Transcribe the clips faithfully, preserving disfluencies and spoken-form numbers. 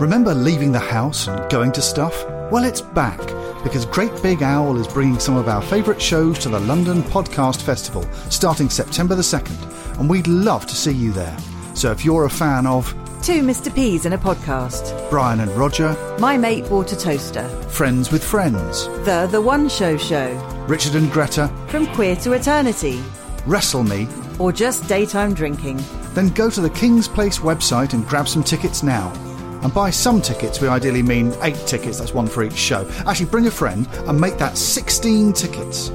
Remember leaving the house and going to stuff? Well, it's back, because Great Big Owl is bringing some of our favourite shows to the London Podcast Festival starting September the second, and we'd love to see you there. So if you're a fan of Two Mister P's and a Podcast, Brian and Roger, My Mate Water Toaster, Friends with Friends, The The One Show Show, Richard and Greta, From Queer to Eternity, Wrestle Me, or just daytime drinking, then go to the King's Place website and grab some tickets now. And by some tickets, we ideally mean eight tickets, that's one for each show. Actually, bring a friend and make that sixteen tickets.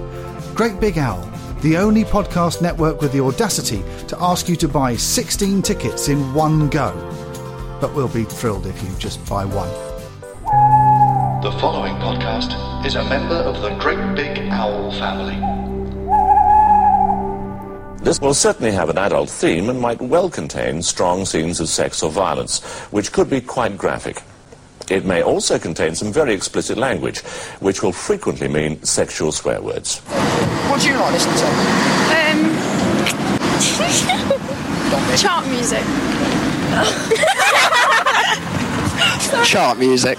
Great Big Owl, the only podcast network with the audacity to ask you to buy sixteen tickets in one go. But we'll be thrilled if you just buy one. The following podcast is a member of the Great Big Owl family. This will certainly have an adult theme and might well contain strong scenes of sex or violence, which could be quite graphic. It may also contain some very explicit language, which will frequently mean sexual swear words. What do you like listening to? Um... Chart music. Chart music.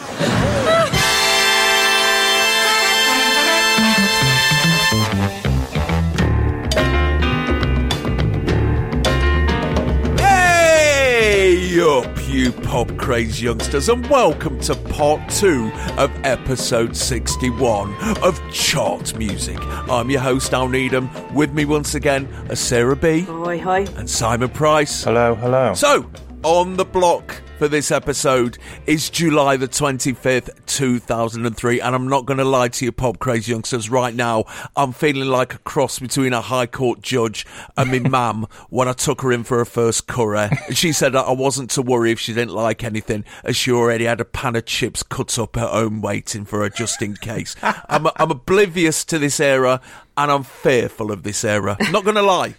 Up, you pop craze youngsters, and welcome to part two of episode sixty-one of Chart Music. I'm your host, Al Needham. With me once again are Sarah B. Hi, hi. And Simon Price. Hello, hello. So, on the block for this episode is July the twenty-fifth, two thousand three, and I'm not going to lie to you pop crazy youngsters, right now I'm feeling like a cross between a high court judge and my mam when I took her in for her first curry. She said that I wasn't to worry if she didn't like anything, as she already had a pan of chips cut up her own waiting for her just in case. I'm, I'm oblivious to this era, and I'm fearful of this era, not going to lie.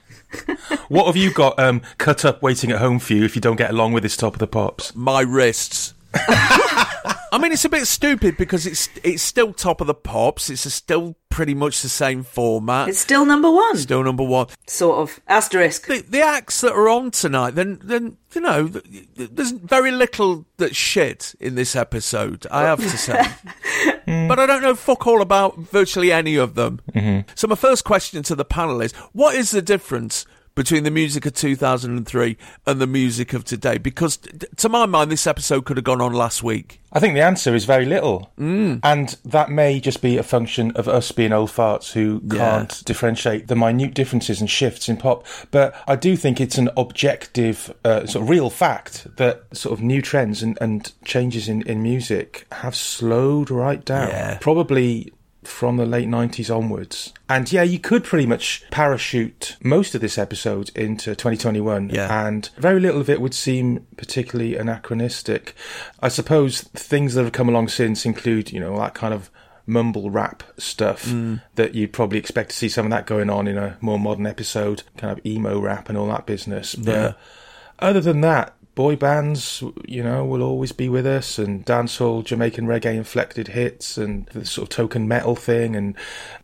What have you got um, cut up waiting at home for you if you don't get along with this Top of the Pops? My wrists. I mean, it's a bit stupid because it's it's still Top of the Pops. It's still pretty much the same format. It's still number one. Still number one. Sort of. Asterisk. The, the acts that are on tonight, then, then you know, there's very little that's shit in this episode, I have to say. Mm. But I don't know fuck all about virtually any of them. Mm-hmm. So my first question to the panel is, what is the difference between the music of two thousand three and the music of today? Because, t- to my mind, this episode could have gone on last week. I think the answer is very little. Mm. And that may just be a function of us being old farts who yeah. can't differentiate the minute differences and shifts in pop. But I do think it's an objective, uh, sort of real fact that sort of new trends and, and changes in, in music have slowed right down. Yeah. Probably from the late nineties onwards. And yeah, you could pretty much parachute most of this episode into twenty twenty-one, yeah. and very little of it would seem particularly anachronistic. I suppose things that have come along since include, you know, that kind of mumble rap stuff mm. that you'd probably expect to see some of that going on in a more modern episode, kind of emo rap and all that business. But yeah. other than that, boy bands, you know, will always be with us, and dancehall, Jamaican reggae inflected hits, and the sort of token metal thing. And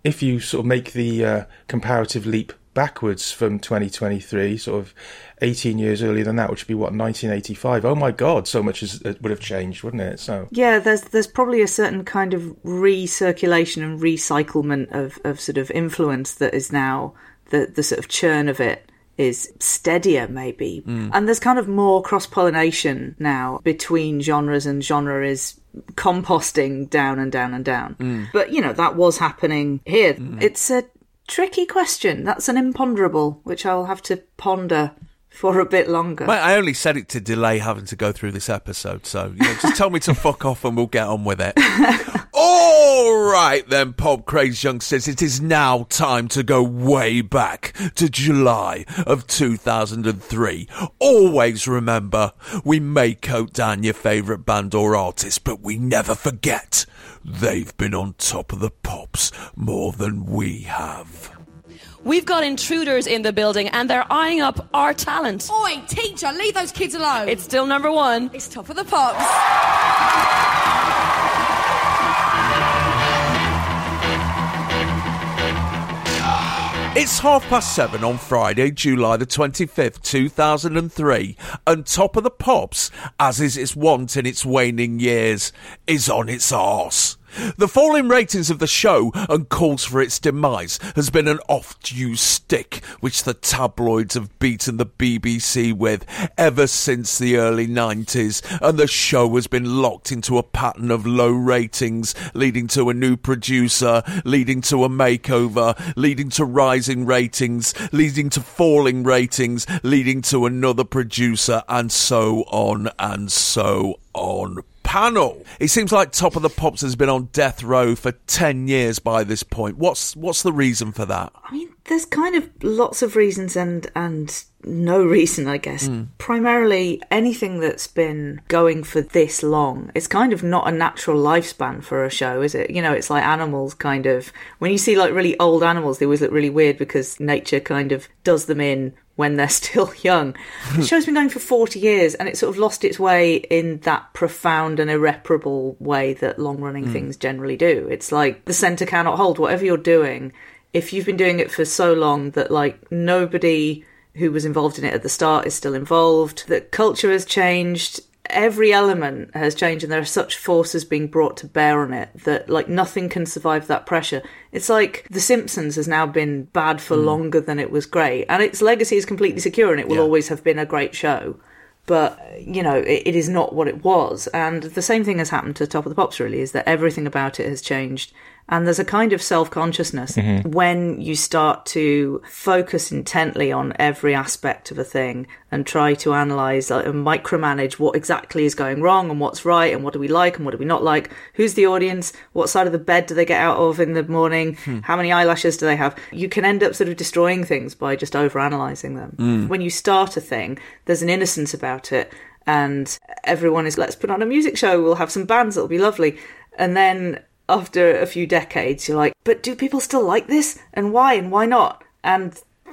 if you sort of make the uh, comparative leap backwards from twenty twenty-three, sort of eighteen years earlier than that, which would be what, nineteen eighty-five? Oh my God, so much is, it would have changed, wouldn't it? So yeah, there's there's probably a certain kind of recirculation and recyclement of of sort of influence that is now the the sort of churn of it is steadier maybe, mm. and there's kind of more cross-pollination now between genres, and genre is composting down and down and down. Mm. But you know, that was happening here. Mm. It's a tricky question. That's an imponderable, which I'll have to ponder for a bit longer. Well, I only said it to delay having to go through this episode, so you know, just tell me to fuck off and we'll get on with it. All right then, Pop Craig's Young says it is now time to go way back to July of two thousand three. Always remember, we may coat down your favourite band or artist, but we never forget they've been on top of the pops more than we have. We've got intruders in the building and they're eyeing up our talent. Oi, teacher, leave those kids alone. It's still number one. It's top of the pops. It's half past seven on Friday, July the twenty-fifth, two thousand three, and Top of the Pops, as is its wont in its waning years, is on its arse. The fall in ratings of the show and calls for its demise has been an oft-used stick which the tabloids have beaten the B B C with ever since the early nineties, and the show has been locked into a pattern of low ratings, leading to a new producer, leading to a makeover, leading to rising ratings, leading to falling ratings, leading to another producer, and so on and so on. Panel. It seems like Top of the Pops has been on death row for ten years by this point. What's what's the reason for that? I mean, there's kind of lots of reasons and and no reason, I guess. Mm. Primarily, anything that's been going for this long, it's kind of not a natural lifespan for a show, is it? You know, it's like animals kind of... When you see like really old animals, they always look really weird because nature kind of does them in when they're still young. The show's been going for forty years and it sort of lost its way in that profound and irreparable way that long-running mm. things generally do. It's like the centre cannot hold. Whatever you're doing, if you've been doing it for so long that, like, nobody who was involved in it at the start is still involved, that culture has changed, every element has changed, and there are such forces being brought to bear on it that, like, nothing can survive that pressure. It's like The Simpsons has now been bad for mm. longer than it was great, and its legacy is completely secure and it will yeah. always have been a great show. But, you know, it, it is not what it was. And the same thing has happened to Top of the Pops, really, is that everything about it has changed. And there's a kind of self-consciousness mm-hmm. when you start to focus intently on every aspect of a thing and try to analyse uh, and micromanage what exactly is going wrong and what's right and what do we like and what do we not like, who's the audience, what side of the bed do they get out of in the morning, hmm. how many eyelashes do they have. You can end up sort of destroying things by just over-analysing them. Mm. When you start a thing, there's an innocence about it and everyone is, let's put on a music show, we'll have some bands, it'll be lovely. And then... after a few decades, you're like, but do people still like this? And why? And why not? And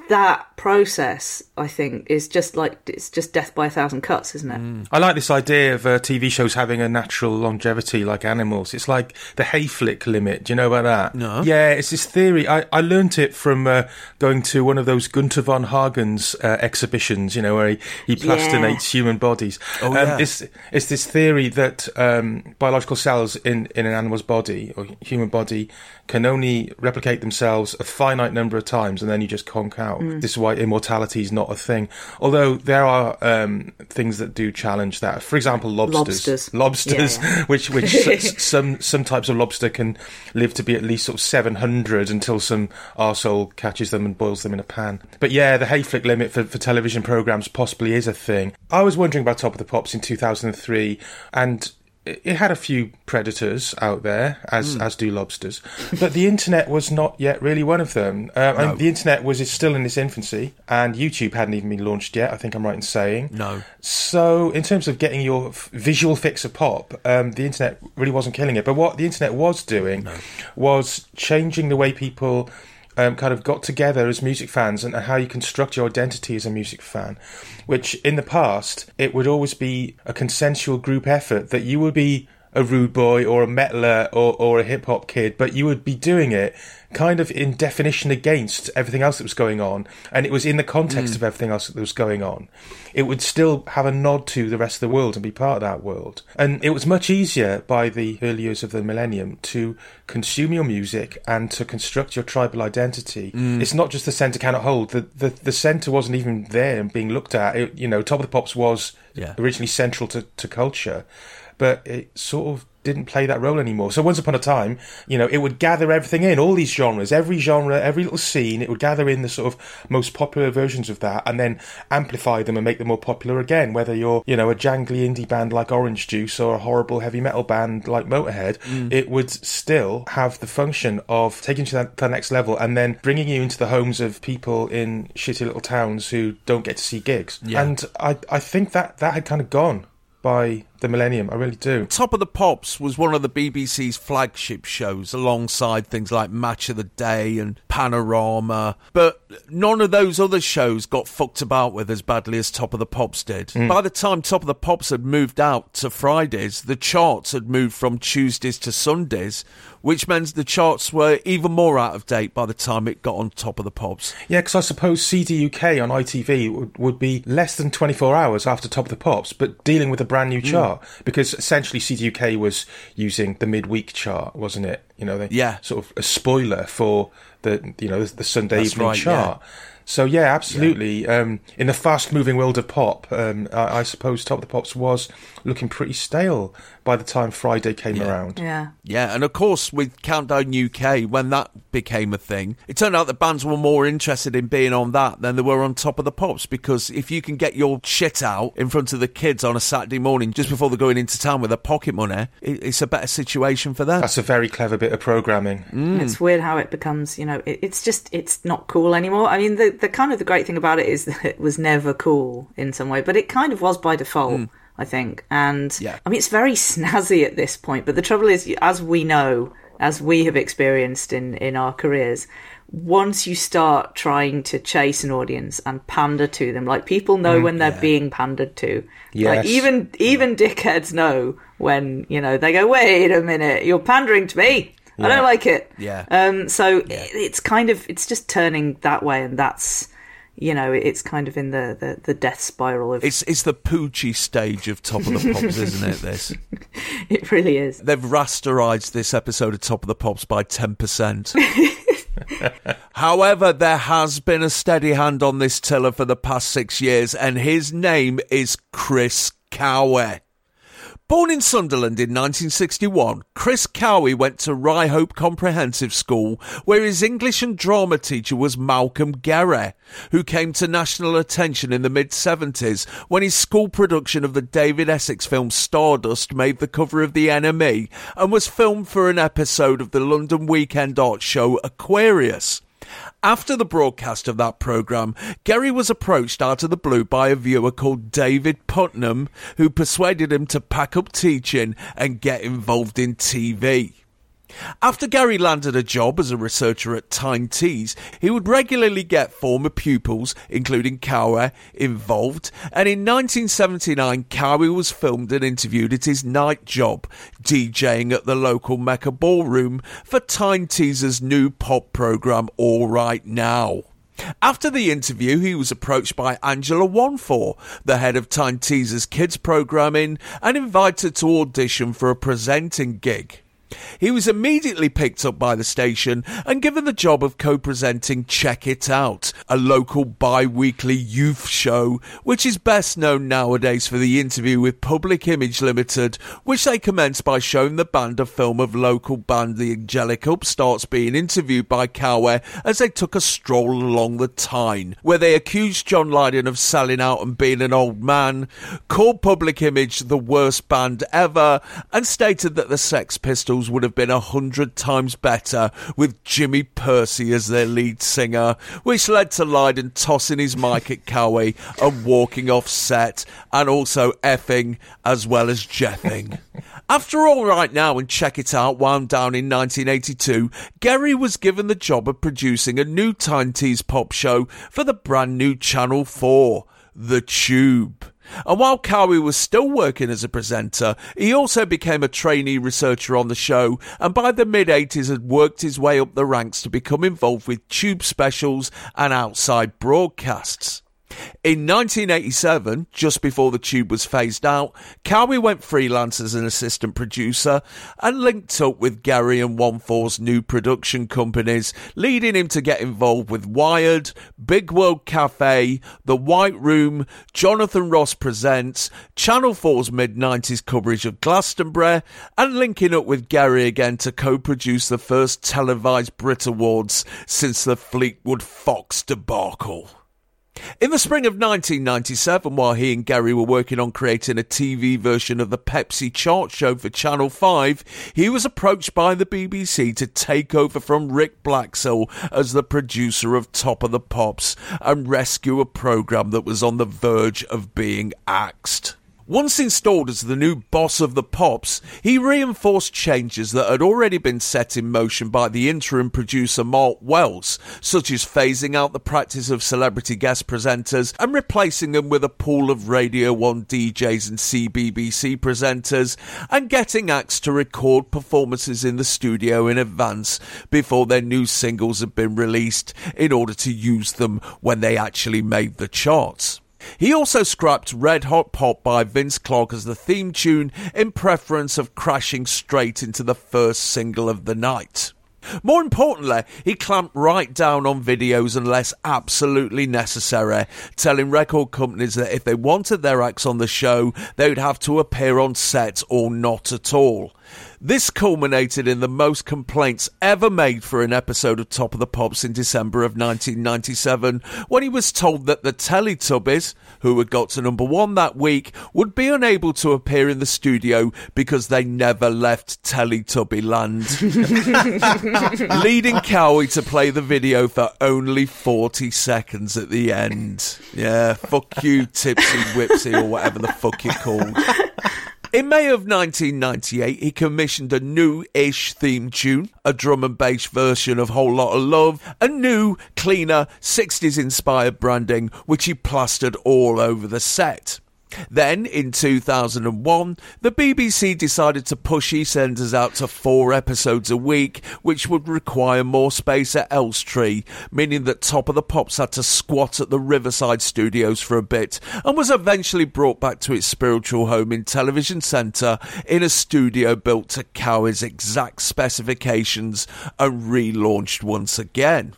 that process, I think, is just like, it's just death by a thousand cuts, isn't it? Mm. I like this idea of uh, T V shows having a natural longevity like animals. It's like the Hayflick limit. Do you know about that? No. Yeah, it's this theory. I, I learnt it from uh, going to one of those Gunter von Hagen's uh, exhibitions, you know, where he, he plastinates yeah. human bodies. Oh, um, yeah. It's, it's this theory that um, biological cells in, in an animal's body or human body can only replicate themselves a finite number of times and then you just conk out. Mm. This is why immortality is not a thing. Although there are um, things that do challenge that. For example, lobsters. Lobsters, lobsters yeah, yeah. which which s- some some types of lobster can live to be at least sort of seven hundred until some arsehole catches them and boils them in a pan. But yeah, the Hayflick limit for, for television programmes possibly is a thing. I was wondering about Top of the Pops in two thousand three and... it had a few predators out there, as mm. as do lobsters, but the internet was not yet really one of them. Um, no. And the internet was is still in its infancy, and YouTube hadn't even been launched yet, I think I'm right in saying. No. So, in terms of getting your f- visual fix of pop, um, the internet really wasn't killing it. But what the internet was doing no. was changing the way people... Um, kind of got together as music fans and how you construct your identity as a music fan, which in the past, it would always be a consensual group effort that you would be a rude boy or a metaler or, or a hip-hop kid, but you would be doing it kind of in definition against everything else that was going on, and it was in the context mm. of everything else that was going on. It would still have a nod to the rest of the world and be part of that world. And it was much easier by the early years of the millennium to consume your music and to construct your tribal identity. Mm. It's not just the centre cannot hold. The, the the centre wasn't even there and being looked at. It, you know, Top of the Pops was yeah. originally central to, to culture, but it sort of didn't play that role anymore. So once upon a time, you know, it would gather everything in, all these genres, every genre, every little scene, it would gather in the sort of most popular versions of that and then amplify them and make them more popular again, whether you're, you know, a jangly indie band like Orange Juice or a horrible heavy metal band like Motorhead, mm. it would still have the function of taking you to the next level and then bringing you into the homes of people in shitty little towns who don't get to see gigs. Yeah. And I, I think that that had kind of gone by the millennium. I really do. Top of the Pops was one of the B B C's flagship shows, alongside things like Match of the Day and Panorama, but none of those other shows got fucked about with as badly as Top of the Pops did. Mm. By the time Top of the Pops had moved out to Fridays, the charts had moved from Tuesdays to Sundays, which meant the charts were even more out of date by the time it got on Top of the Pops. Yeah, because I suppose C D U K on I T V would, would be less than twenty-four hours after Top of the Pops, but dealing with a brand new chart. Mm. Because essentially C D U K was using the midweek chart, wasn't it? You know, they yeah. sort of a spoiler for the, you know, the Sunday That's evening right, chart. Yeah. So yeah, absolutely. Yeah. Um, in the fast-moving world of pop, um, I, I suppose Top of the Pops was looking pretty stale by the time Friday came yeah. around. Yeah, yeah, and of course with Countdown U K, when that became a thing, it turned out that bands were more interested in being on that than they were on Top of the Pops, because if you can get your shit out in front of the kids on a Saturday morning just before they're going into town with their pocket money, it, it's a better situation for them. That's a very clever bit of programming. Mm. It's weird how it becomes, you know, it, it's just, it's not cool anymore. I mean, the The kind of the great thing about it is that it was never cool in some way, but it kind of was by default, mm. I think. And yeah. I mean, it's very snazzy at this point, but the trouble is, as we know, as we have experienced in, in our careers, once you start trying to chase an audience and pander to them, like people know mm, when they're yeah. being pandered to. Yes. Like even even yeah. dickheads know when, you know, they go, wait a minute, you're pandering to me. I don't like it. Yeah. Um, so yeah. it's kind of, it's just turning that way, and that's, you know, it's kind of in the, the, the death spiral of... It's it's the Poochie stage of Top of the Pops, isn't it, this? It really is. They've rasterised this episode of Top of the Pops by ten percent. However, there has been a steady hand on this tiller for the past six years, and his name is Chris Cowie. Born in Sunderland in nineteen sixty-one, Chris Cowie went to Ryhope Comprehensive School, where his English and drama teacher was Malcolm Garrett, who came to national attention in the mid-seventies when his school production of the David Essex film Stardust made the cover of the N M E and was filmed for an episode of the London Weekend Art Show Aquarius. After the broadcast of that programme, Gary was approached out of the blue by a viewer called David Putnam, who persuaded him to pack up teaching and get involved in T V. After Gary landed a job as a researcher at Time Tees, he would regularly get former pupils, including Cowie, involved, and in nineteen seventy-nine, Cowie was filmed and interviewed at his night job, DJing at the local Mecca Ballroom for Time Tees' new pop programme, All Right Now. After the interview, he was approached by Angela Wanfor, the head of Time Tees' kids programming, and invited to audition for a presenting gig. He was immediately picked up by the station and given the job of co-presenting Check It Out, a local bi-weekly youth show, which is best known nowadays for the interview with Public Image Limited, which they commenced by showing the band a film of local band The Angelic Upstarts being interviewed by Cowie as they took a stroll along the Tyne, where they accused John Lydon of selling out and being an old man, called Public Image the worst band ever, and stated that the Sex Pistols would have been a hundred times better with Jimmy Percy as their lead singer, which led to Lydon tossing his mic at Cowie and walking off set, and also effing as well as jeffing. After All Right Now and Check It Out wound down in nineteen eighty-two, Gary was given the job of producing a new Time Tees pop show for the brand new Channel four, The Tube. And while Cowie was still working as a presenter, he also became a trainee researcher on the show, and by the mid-eighties had worked his way up the ranks to become involved with Tube specials and outside broadcasts. In nineteen eighty-seven, just before the Tube was phased out, Cowie went freelance as an assistant producer and linked up with Gary and one four's new production companies, leading him to get involved with Wired, Big World Cafe, The White Room, Jonathan Ross Presents, Channel four's mid nineties coverage of Glastonbury, and linking up with Gary again to co-produce the first televised Brit Awards since the Fleetwood Fox debacle. In the spring of nineteen ninety-seven, while he and Gary were working on creating a T V version of the Pepsi chart show for Channel five, he was approached by the B B C to take over from Rick Blacksell as the producer of Top of the Pops and rescue a programme that was on the verge of being axed. Once installed as the new boss of the Pops, he reinforced changes that had already been set in motion by the interim producer Mark Wells, such as phasing out the practice of celebrity guest presenters and replacing them with a pool of Radio one D Js and C B B C presenters, and getting acts to record performances in the studio in advance before their new singles had been released in order to use them when they actually made the charts. He also scrapped Red Hot Pop by Vince Clarke as the theme tune in preference of crashing straight into the first single of the night. More importantly, he clamped right down on videos unless absolutely necessary, telling record companies that if they wanted their acts on the show, they would have to appear on set or not at all. This culminated in the most complaints ever made for an episode of Top of the Pops in December of nineteen ninety-seven, when he was told that the Teletubbies, who had got to number one that week, would be unable to appear in the studio because they never left Teletubby land, leading Cowie to play the video for only forty seconds at the end. Yeah, fuck you, Tipsy Whipsy, or whatever the fuck you're called. In May of nineteen ninety-eight, he commissioned a new-ish theme tune, a drum and bass version of Whole Lotta Love, a new, cleaner, sixties-inspired branding, which he plastered all over the set. Then, in two thousand one, the B B C decided to push EastEnders out to four episodes a week, which would require more space at Elstree, meaning that Top of the Pops had to squat at the Riverside Studios for a bit, and was eventually brought back to its spiritual home in Television Centre in a studio built to Cowie's exact specifications and relaunched once again.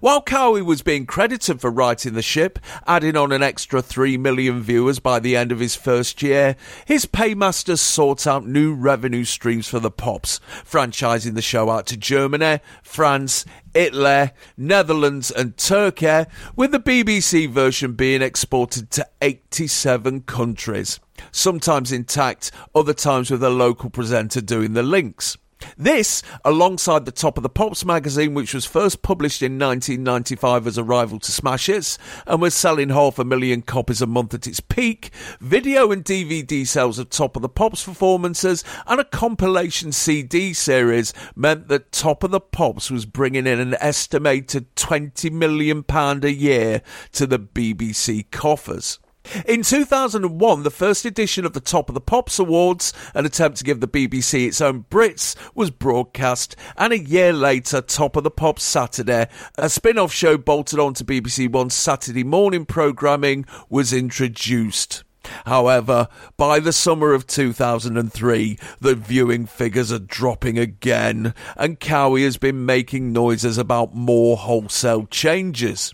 While Cowie was being credited for writing the ship, adding on an extra three million viewers by the end of his first year, his paymasters sought out new revenue streams for the Pops, franchising the show out to Germany, France, Italy, Netherlands and Turkey, with the B B C version being exported to eighty-seven countries, sometimes intact, other times with a local presenter doing the links. This, alongside the Top of the Pops magazine, which was first published in nineteen ninety-five as a rival to Smash Hits and was selling half a million copies a month at its peak, video and D V D sales of Top of the Pops performances and a compilation C D series meant that Top of the Pops was bringing in an estimated twenty million pounds a year to the B B C coffers. In two thousand one, the first edition of the Top of the Pops Awards, an attempt to give the B B C its own Brits, was broadcast, and a year later, Top of the Pops Saturday, a spin-off show bolted onto B B C One's Saturday morning programming, was introduced. However, by the summer of two thousand three, the viewing figures are dropping again, and Cowie has been making noises about more wholesale changes.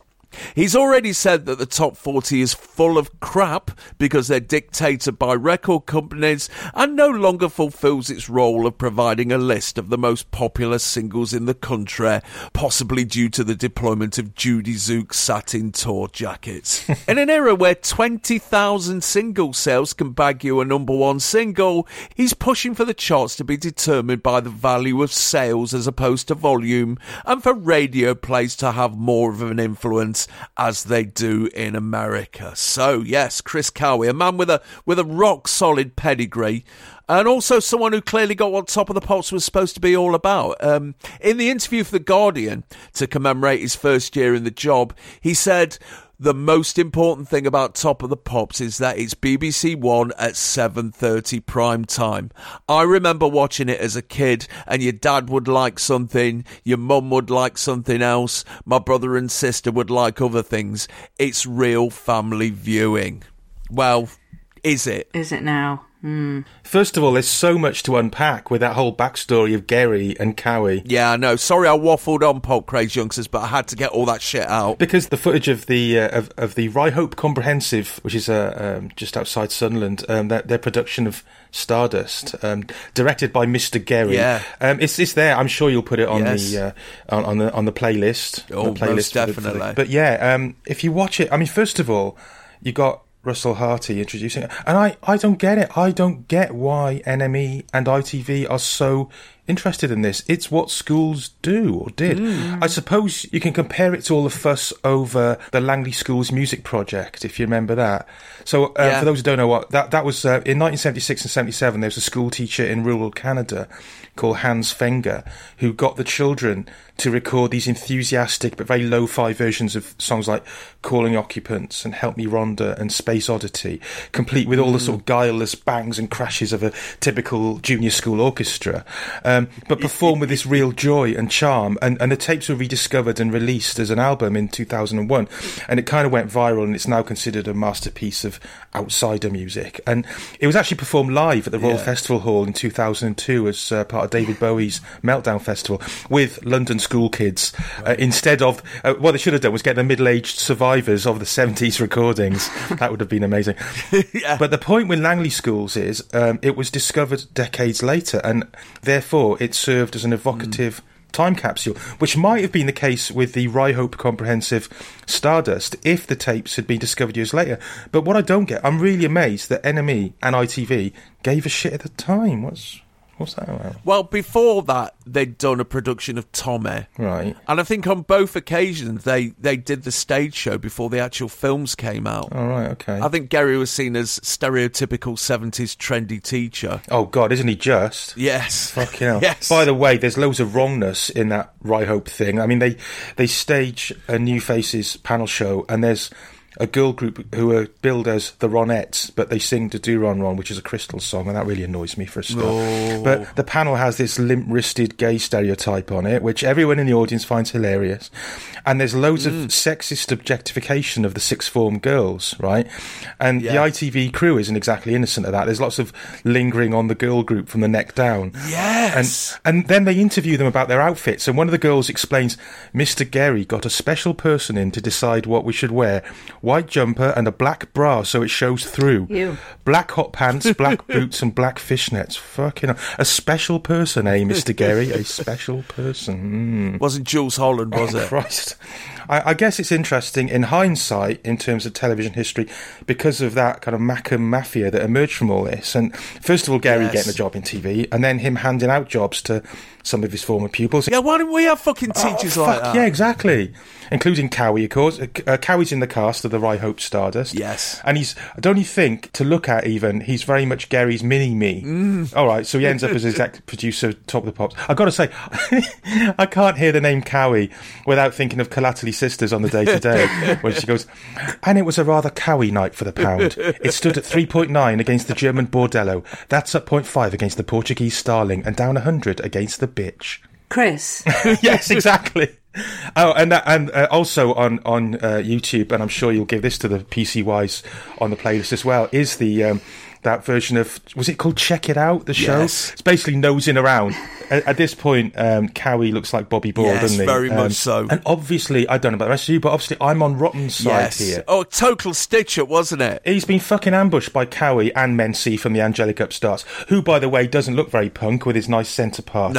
He's already said that the top forty is full of crap because they're dictated by record companies and no longer fulfills its role of providing a list of the most popular singles in the country, possibly due to the deployment of Judy Zook satin tour jackets. In an era where twenty thousand single sales can bag you a number one single, he's pushing for the charts to be determined by the value of sales as opposed to volume, and for radio plays to have more of an influence as they do in America. So yes, Chris Cowie, a man with a with a rock solid pedigree, and also someone who clearly got what Top of the Pops was supposed to be all about. Um, in the interview for The Guardian to commemorate his first year in the job, he said, the most important thing about Top of the Pops is that it's B B C One at seven thirty prime time. I remember watching it as a kid, and your dad would like something, your mum would like something else, my brother and sister would like other things. It's real family viewing. Well, is it? Is it now? Mm. First of all, there's so much to unpack with that whole backstory of Gerry and Cowie. Yeah, I know. Sorry, I waffled on, Pulp Craze youngsters, but I had to get all that shit out because the footage of the uh, of, of the Ryhope Comprehensive, which is uh, um, just outside Sunderland, um, their, their production of Stardust, um, directed by Mister Gerry. Yeah, um, it's it's there. I'm sure you'll put it on yes. the uh, on, on the on the playlist. Oh, the playlist most definitely. For the, for the, but yeah, um, if you watch it, I mean, first of all, you got Russell Harty introducing it. And I, I don't get it. I don't get why N M E and I T V are so interested in this. It's what schools do or did. Mm. I suppose you can compare it to all the fuss over the Langley Schools Music Project, if you remember that. So uh, yeah. for those who don't know what, that, that was uh, in nineteen seventy-six and seventy-seven, there was a school teacher in rural Canada called Hans Fenger who got the children to record these enthusiastic but very lo-fi versions of songs like Calling Occupants and Help Me Rhonda and Space Oddity, complete with all the sort of guileless bangs and crashes of a typical junior school orchestra, um, but performed with this real joy and charm. And, and the tapes were rediscovered and released as an album in two thousand one, and it kind of went viral, and it's now considered a masterpiece of outsider music. And it was actually performed live at the Royal yeah. Festival Hall in two thousand two as uh, part of David Bowie's Meltdown Festival with London school kids, uh, instead of uh, what they should have done was get the middle-aged survivors of the seventies recordings. That would have been amazing. yeah. But the point with Langley Schools is um, it was discovered decades later, and therefore it served as an evocative mm. time capsule, which might have been the case with the Ryhope Comprehensive Stardust if the tapes had been discovered years later. But what I don't get, I'm really amazed that N M E and I T V gave a shit at the time. What's What's that about? Well, before that, they'd done a production of Tommy. Right. And I think on both occasions, they, they did the stage show before the actual films came out. Oh, right, okay. I think Gerry was seen as stereotypical seventies trendy teacher. Oh, God, isn't he just? Yes. Fucking hell. Yes. By the way, there's loads of wrongness in that Ryhope thing. I mean, they, they stage a New Faces panel show, and there's a girl group who are billed as the Ronettes, but they sing to Do Ron Ron, which is a Crystal song, and that really annoys me for a start. Oh. But the panel has this limp-wristed gay stereotype on it, which everyone in the audience finds hilarious. And there's loads mm. of sexist objectification of the sixth form girls, right? And yeah. the I T V crew isn't exactly innocent of that. There's lots of lingering on the girl group from the neck down. Yes! And, and then they interview them about their outfits, and one of the girls explains, Mister Gerry got a special person in to decide what we should wear. White jumper and a black bra so it shows through. Ew. Black hot pants, black boots and black fishnets. Fucking hell. A special person, eh, Mister Gerry? A special person. Mm. Wasn't Jules Holland, was oh, it? Christ. I, I guess it's interesting in hindsight in terms of television history because of that kind of Macam mafia that emerged from all this. And first of all, Gerry yes. getting a job in T V and then him handing out jobs to some of his former pupils. Yeah, why don't we have fucking teachers oh, fuck, like that? Yeah, exactly. Including Cowie, of course. Uh, Cowie's in the cast of the Ryhope Stardust. Yes. And he's, don't you think, to look at even, he's very much Gerry's mini-me. Mm. All right, so he ends up as executive producer of Top of the Pops. I've got to say, I can't hear the name Cowie without thinking of Collaterally Sisters on the day-to-day, when she goes, and it was a rather Cowie night for the pound. It stood at three point nine against the German Bordello. That's at zero point five against the Portuguese Starling and down one hundred against the bitch. Chris. Yes, exactly. Oh, and that, and uh, also on on uh, YouTube, and I'm sure you'll give this to the P C Ys on the playlist as well, is the um, that version of, was it called Check It Out, the show? Yes. It's basically nosing around. at, at this point, um, Cowie looks like Bobby Ball, yes, doesn't he? Yes, very um, much so. And obviously, I don't know about the rest of you, but obviously I'm on Rotten's side yes. here. Oh, total stitch-up, wasn't it? He's been fucking ambushed by Cowie and Mency from The Angelic Upstarts, who, by the way, doesn't look very punk with his nice centre parting.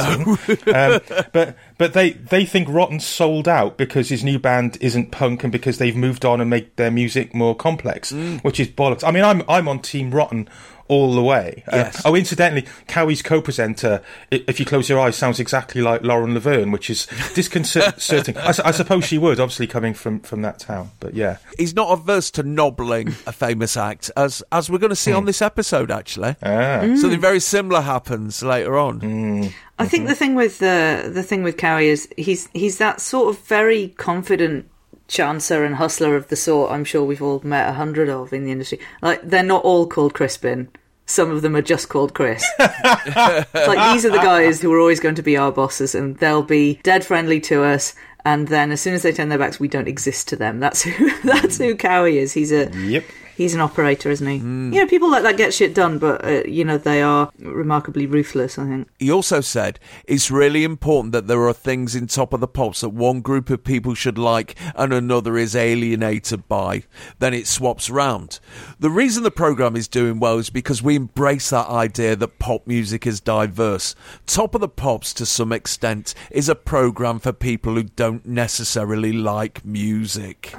No. um, but... But they, they think Rotten's sold out because his new band isn't punk and because they've moved on and made their music more complex, mm. which is bollocks. I mean, I'm I'm on Team Rotten all the way. Yes. Uh, oh, incidentally, Cowie's co-presenter, if you close your eyes, sounds exactly like Lauren Laverne, which is disconcerting. I, I suppose she would, obviously, coming from, from that town, but yeah. He's not averse to nobbling a famous act, as as we're going to see mm. on this episode, actually. Ah. Mm. Something very similar happens later on. Mm. I mm-hmm. think the thing with uh, the thing with Cowie is he's he's that sort of very confident chancer and hustler of the sort I'm sure we've all met a hundred of in the industry. Like, they're not all called Crispin. Some of them are just called Chris. It's like, these are the guys who are always going to be our bosses, and they'll be dead friendly to us. And then as soon as they turn their backs, we don't exist to them. That's who. That's who Cowie is. He's a. Yep. He's an operator, isn't he? Mm. You know, people like that get shit done, but, uh, you know, they are remarkably ruthless, I think. He also said, it's really important that there are things in Top of the Pops that one group of people should like and another is alienated by. Then it swaps round. The reason the programme is doing well is because we embrace that idea that pop music is diverse. Top of the Pops, to some extent, is a programme for people who don't necessarily like music.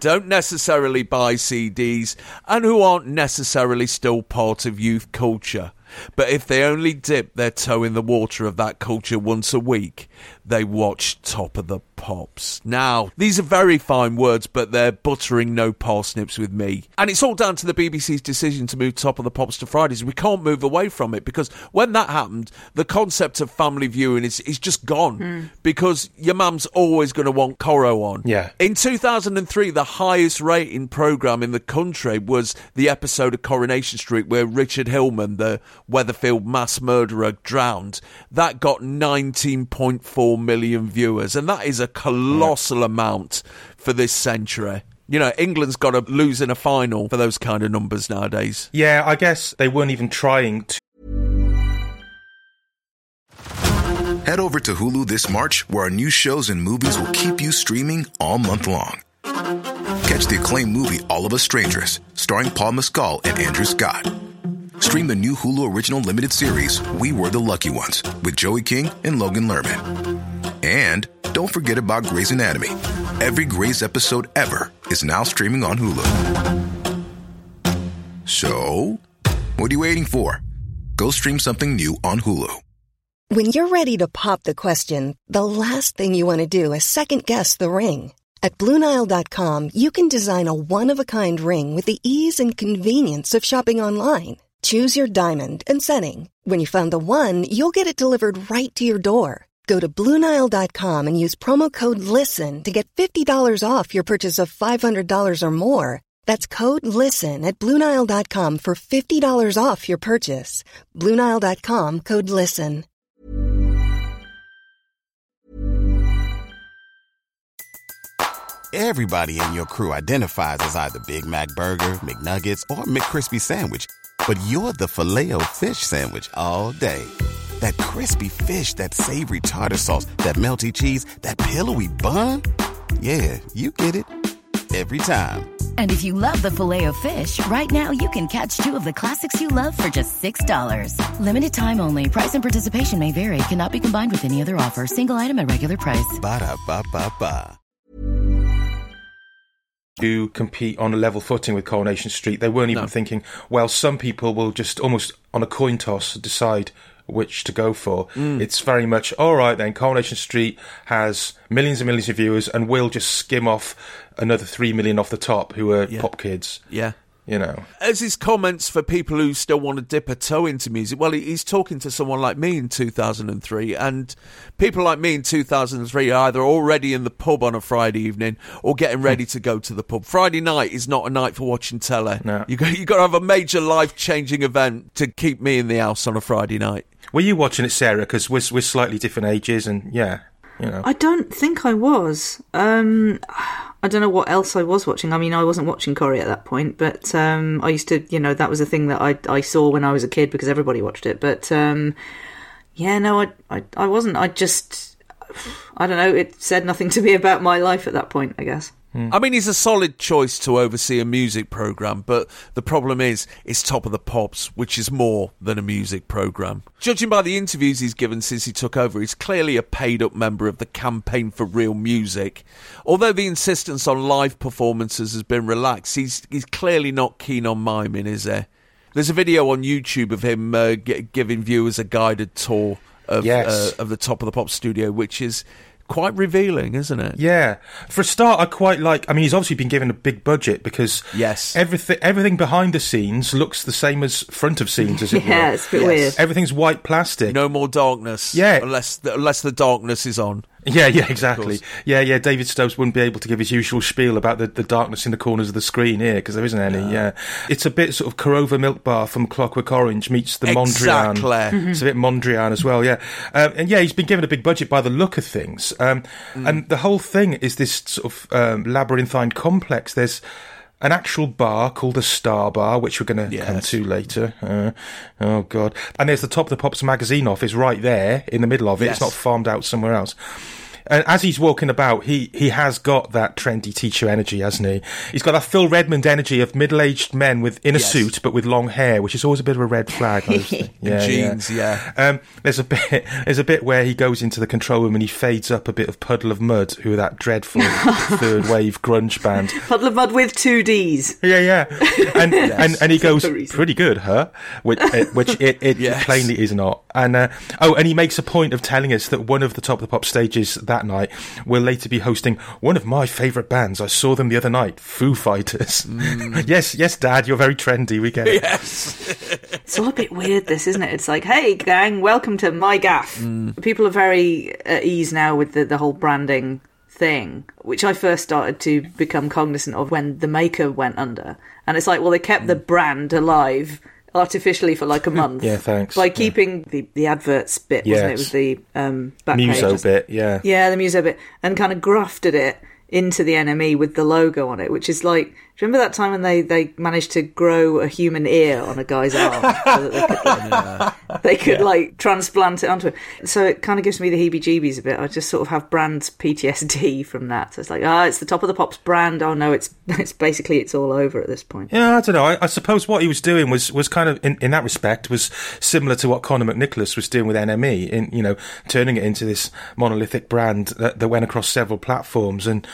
Don't necessarily buy C Ds, and who aren't necessarily still part of youth culture. But if they only dip their toe in the water of that culture once a week, they watch Top of the Pops. Now, these are very fine words, but they're buttering no parsnips with me. And it's all down to the B B C's decision to move Top of the Pops to Fridays. We can't move away from it, because when that happened, the concept of family viewing is, is just gone. Mm. Because your mum's always going to want Coro on. Yeah. In two thousand three, the highest rating programme in the country was the episode of Coronation Street where Richard Hillman, the Weatherfield mass murderer, drowned. That got nineteen point four million viewers, and that is a colossal amount for this century. You know, England's got to lose in a final for those kind of numbers nowadays. Yeah, I guess they weren't even trying to. Head over to Hulu this March, where our new shows and movies will keep you streaming all month long. Catch the acclaimed movie All of Us Strangers, starring Paul Mescal and Andrew Scott. Stream the new Hulu original limited series, We Were the Lucky Ones, with Joey King and Logan Lerman. And don't forget about Grey's Anatomy. Every Grey's episode ever is now streaming on Hulu. So, what are you waiting for? Go stream something new on Hulu. When you're ready to pop the question, the last thing you want to do is second-guess the ring. At Blue Nile dot com, you can design a one-of-a-kind ring with the ease and convenience of shopping online. Choose your diamond and setting. When you find the one, you'll get it delivered right to your door. Go to Blue Nile dot com and use promo code LISTEN to get fifty dollars off your purchase of five hundred dollars or more. That's code LISTEN at Blue Nile dot com for fifty dollars off your purchase. Blue Nile dot com, code LISTEN. Everybody in your crew identifies as either Big Mac Burger, McNuggets, or McCrispy Sandwich. But you're the Filet-O-Fish sandwich all day. That crispy fish, that savory tartar sauce, that melty cheese, that pillowy bun. Yeah, you get it. Every time. And if you love the Filet-O-Fish, right now you can catch two of the classics you love for just six dollars. Limited time only. Price and participation may vary. Cannot be combined with any other offer. Single item at regular price. Ba-da-ba-ba-ba. To compete on a level footing with Coronation Street. They weren't even no. thinking, well, some people will just almost on a coin toss decide which to go for. Mm. It's very much, all right then, Coronation Street has millions and millions of viewers and we'll just skim off another three million off the top who are yeah. pop kids. Yeah. You know. As his comments for people who still want to dip a toe into music, well, he's talking to someone like me in two thousand three, and people like me in two thousand three are either already in the pub on a Friday evening or getting ready to go to the pub. Friday night is not a night for watching telly. No. You've got, you got to have a major life-changing event to keep me in the house on a Friday night. Were you watching it, Sarah? Because we're, we're slightly different ages, and yeah, you know. I don't think I was. Um... I don't know what else I was watching. I mean, I wasn't watching Corrie at that point, but um, I used to, you know, that was a thing that I, I saw when I was a kid because everybody watched it. But, um, yeah, no, I, I I wasn't. I just, I don't know, it said nothing to me about my life at that point, I guess. Mm. I mean, he's a solid choice to oversee a music programme, but the problem is, it's Top of the Pops, which is more than a music programme. Judging by the interviews he's given since he took over, he's clearly a paid-up member of the Campaign for Real Music. Although the insistence on live performances has been relaxed, he's, he's clearly not keen on miming, is he? There's a video on YouTube of him uh, g- giving viewers a guided tour of, yes. uh, of the Top of the Pops studio, which is... quite revealing, isn't it? Yeah. For a start, I quite like... I mean, he's obviously been given a big budget because yes. everything everything behind the scenes looks the same as front of scenes, as it yeah, were. Yeah, it's a bit yes. weird. Everything's white plastic. No more darkness. Yeah. Unless the, unless the darkness is on. Yeah, yeah, exactly. Yeah, yeah, David Stubbs wouldn't be able to give his usual spiel about the, the darkness in the corners of the screen here, because there isn't any, yeah. yeah. It's a bit sort of Corova Milk Bar from Clockwork Orange meets the Mondrian. Exactly. It's a bit Mondrian as well, yeah. Um, and yeah, he's been given a big budget by the look of things. Um, mm. And the whole thing is this sort of um, labyrinthine complex. There's an actual bar called a Star Bar, which we're going to yes. come to later. Uh, oh, God. And there's the Top of the Pops magazine office right there in the middle of it. Yes. It's not farmed out somewhere else. And as he's walking about, he, he has got that trendy teacher energy, hasn't he? He's got that Phil Redmond energy of middle-aged men with in a yes. suit but with long hair, which is always a bit of a red flag. Yeah, and jeans, yeah. yeah. Um, there's a bit there's a bit where he goes into the control room and he fades up a bit of Puddle of Mud, who are that dreadful third-wave grunge band. Puddle of Mud with two Ds. Yeah, yeah. And yes. and, and he goes, pretty good, huh? Which, uh, which it, it yes. plainly is not. And uh, oh, and he makes a point of telling us that one of the Top of the Pop stages that That night will later be hosting one of my favourite bands. I saw them the other night, Foo Fighters. Mm. yes, yes, Dad, you're very trendy. We get it. Yes. It's all a bit weird, this, isn't it? It's like, hey, gang, welcome to my gaff. Mm. People are very at ease now with the, the whole branding thing, which I first started to become cognizant of when The Maker went under. And it's like, well, they kept mm. the brand alive artificially for like a month. Yeah, thanks. By keeping yeah. the, the adverts bit, yes. wasn't it? It was the um, back Muso page, bit, yeah. Yeah, the Muso bit. And kind of grafted it into the N M E with the logo on it, which is like, do you remember that time when they, they managed to grow a human ear on a guy's arm so that they could, like, yeah. they could yeah. like transplant it onto it? So it kind of gives me the heebie-jeebies a bit. I just sort of have brand P T S D from that. So it's like, ah, oh, it's the Top of the Pops brand. Oh no, it's it's basically it's all over at this point. Yeah, I don't know. I, I suppose what he was doing was was kind of in, in that respect was similar to what Conor McNicholas was doing with N M E in, you know, turning it into this monolithic brand that, that went across several platforms. And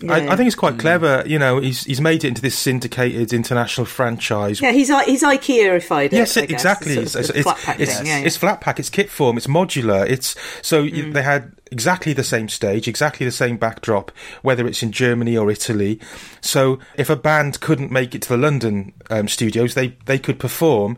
Yeah. I, I think it's quite mm. clever, you know. He's he's made it into this syndicated international franchise. Yeah, he's he's IKEA-ified. Yes, it, exactly. It's, it's, it's, flat it's, yeah, yeah. it's flat pack. It's kit form. It's modular. It's so mm. they had exactly the same stage, exactly the same backdrop, whether it's in Germany or Italy. So if a band couldn't make it to the London um, studios, they they could perform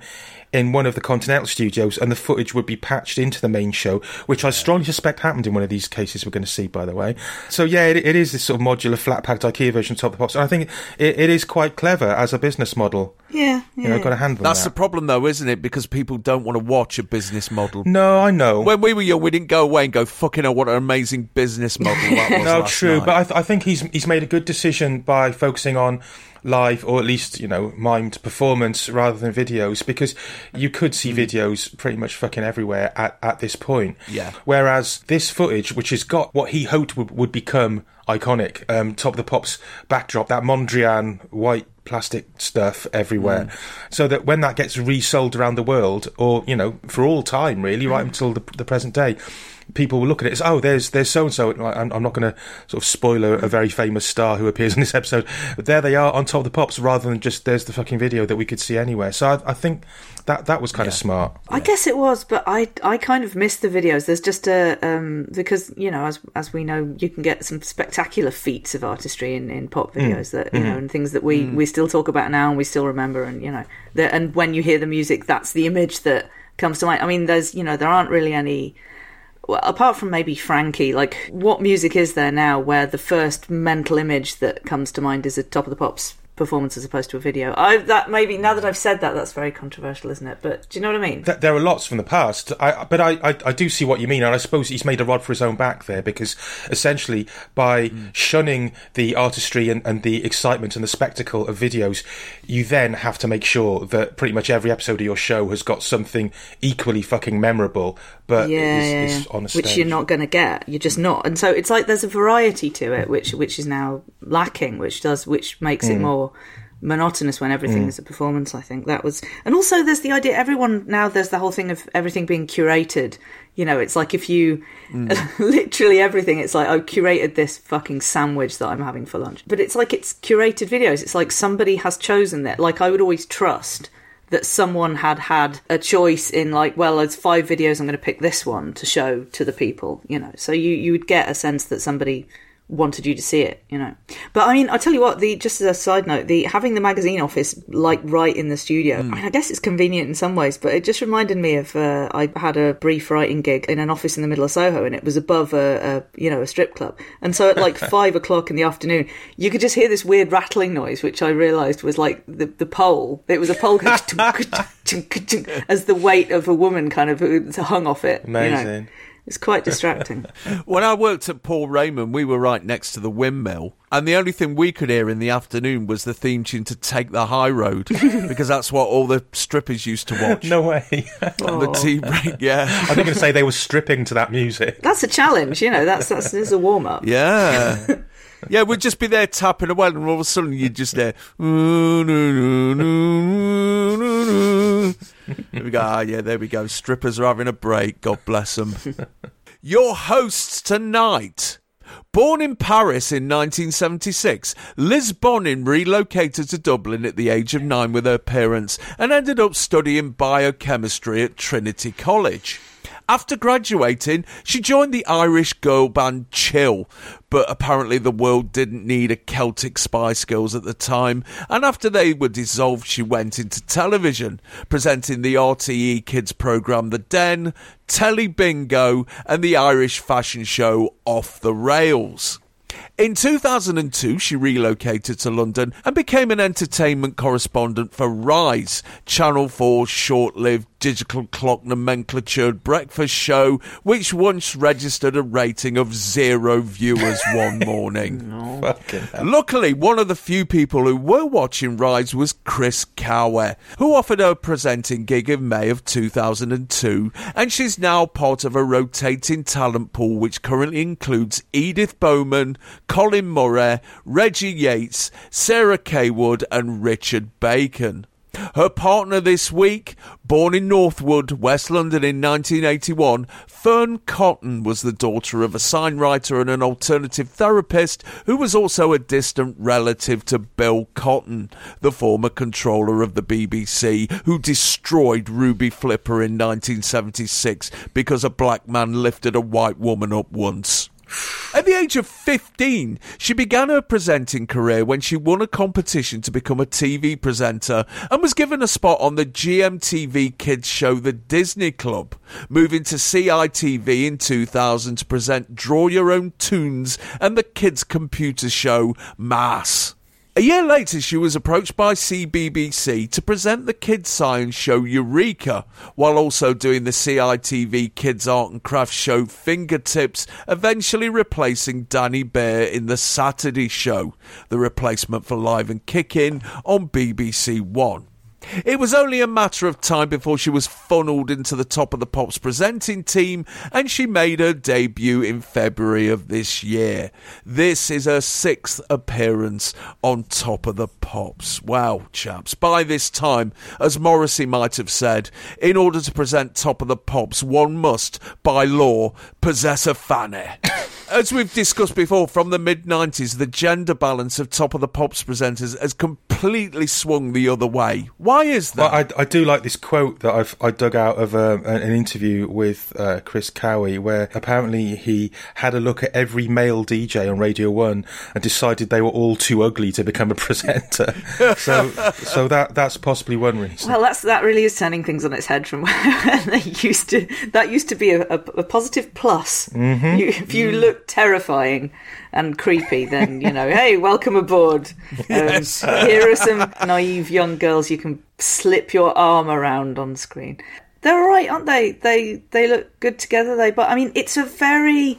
in one of the Continental studios, and the footage would be patched into the main show, which I strongly suspect happened in one of these cases we're going to see, by the way. So yeah, it, it is this sort of modular, flat-packed IKEA version of Top of the Pops, and I think it, it is quite clever as a business model. Yeah, yeah. You know, got a handle That's that. The problem, though, isn't it? Because people don't want to watch a business model. No, I know. When we were young, we didn't go away and go, fucking hell, what an amazing business model that was. No, last true, night. But I, th- I think he's he's made a good decision by focusing on live, or at least, you know, mimed performance rather than videos, because you could see mm. videos pretty much fucking everywhere at, at this point. Yeah. Whereas this footage, which has got what he hoped would, would become iconic, um, Top of the Pops backdrop, that Mondrian white plastic stuff everywhere, mm. so that when that gets resold around the world, or, you know, for all time, really, mm. right until the, the present day, people will look at it as, oh, there's there's so-and-so. I'm, I'm not going to sort of spoil a, a very famous star who appears in this episode, but there they are on Top of the Pops, rather than just there's the fucking video that we could see anywhere. So I, I think that that was kind yeah. of smart. I yeah. guess it was, but I I kind of missed the videos. There's just a, um, because, you know, as as we know, you can get some spectacular feats of artistry in, in pop videos mm. that, you mm-hmm. know, and things that we, mm. we still talk about now and we still remember, and, you know, the, and when you hear the music, that's the image that comes to mind. I mean, there's, you know, there aren't really any... Well, apart from maybe Frankie, like, what music is there now where the first mental image that comes to mind is a Top of the Pops performance as opposed to a video? I that maybe now that I've said that, that's very controversial, isn't it? But do you know what I mean? There are lots from the past, I, but I, I, I do see what you mean, and I suppose he's made a rod for his own back there, because essentially by mm. shunning the artistry and, and the excitement and the spectacle of videos, you then have to make sure that pretty much every episode of your show has got something equally fucking memorable, but yeah, is, yeah. is on a stage. Which you're not going to get, you're just not. And so it's like there's a variety to it, which which is now lacking, which does which makes mm. it more monotonous when everything mm. is a performance. I think that was, and also there's the idea everyone now there's the whole thing of everything being curated. You know, it's like if you mm. literally everything, it's like, I curated this fucking sandwich that I'm having for lunch, but it's like it's curated videos. It's like somebody has chosen that. Like, I would always trust that someone had had a choice in, like, well, there's five videos, I'm going to pick this one to show to the people, you know. So you you would get a sense that somebody wanted you to see it, you know. But I mean, I'll tell you what, the just as a side note, the having the magazine office like right in the studio, mm. I mean, I guess it's convenient in some ways, but it just reminded me of uh, I had a brief writing gig in an office in the middle of Soho, and it was above a, a you know a strip club, and so at like five o'clock in the afternoon you could just hear this weird rattling noise, which I realised was like the, the pole. It was a pole going as the weight of a woman kind of hung off it. Amazing. You know. It's quite distracting. When I worked at Paul Raymond, we were right next to the windmill, and the only thing we could hear in the afternoon was the theme tune to Take the High Road, because that's what all the strippers used to watch. No way. On the tea break, yeah. I was going to say they were stripping to that music. That's a challenge, you know, that's, that's, that's a warm-up. Yeah. Yeah, we'd just be there tapping away, and all of a sudden you'd just hear... We go, ah, yeah, there we go. Strippers are having a break. God bless them. Your hosts tonight... Born in Paris in nineteen seventy-six, Liz Bonin relocated to Dublin at the age of nine with her parents and ended up studying biochemistry at Trinity College. After graduating, she joined the Irish girl band Chill, but apparently the world didn't need a Celtic Spice Girls at the time, and after they were dissolved, she went into television, presenting the R T E kids programme The Den, Telly Bingo, and the Irish fashion show Off the Rails. In two thousand two, she relocated to London and became an entertainment correspondent for Rise, Channel four's short-lived digital clock nomenclatured breakfast show, which once registered a rating of zero viewers one morning. No. Luckily, one of the few people who were watching Rise was Chris Cower, who offered her a presenting gig in May of two thousand two, and she's now part of a rotating talent pool which currently includes Edith Bowman, Colin Murray, Reggie Yates, Sarah Kaywood and Richard Bacon. Her partner this week, born in Northwood, West London in nineteen eighty-one, Fern Cotton was the daughter of a signwriter and an alternative therapist who was also a distant relative to Bill Cotton, the former controller of the B B C, who destroyed Ruby Flipper in nineteen seventy-six because a black man lifted a white woman up once. At the age of fifteen, she began her presenting career when she won a competition to become a T V presenter and was given a spot on the G M T V kids show The Disney Club, moving to C I T V in two thousand to present Draw Your Own Tunes and the kids' computer show Mass. A year later, she was approached by C B B C to present the kids' science show Eureka, while also doing the C I T V kids' art and craft show Fingertips, eventually replacing Danny Bear in the Saturday show, the replacement for Live and Kickin' on B B C One. It was only a matter of time before she was funnelled into the Top of the Pops presenting team, and she made her debut in February of this year. This is her sixth appearance on Top of the Pops. Wow, chaps. By this time, as Morrissey might have said, in order to present Top of the Pops, one must, by law, possess a fanny. As we've discussed before, from the mid nineties, the gender balance of Top of the Pops presenters has completely swung the other way. Why is that? Well, I, I do like this quote that I've, I dug out of um, an interview with uh, Chris Cowie, where apparently he had a look at every male D J on Radio One and decided they were all too ugly to become a presenter. so, so that that's possibly one reason. Well, that's that really is turning things on its head from where they used to. That used to be a, a, a positive plus. Mm-hmm. You, if you mm. look terrifying and creepy, then you know, hey, welcome aboard. Um, yes. Here are some naive young girls you can slip your arm around on screen. They're all right, aren't they? They they look good together. They, but I mean, it's a very,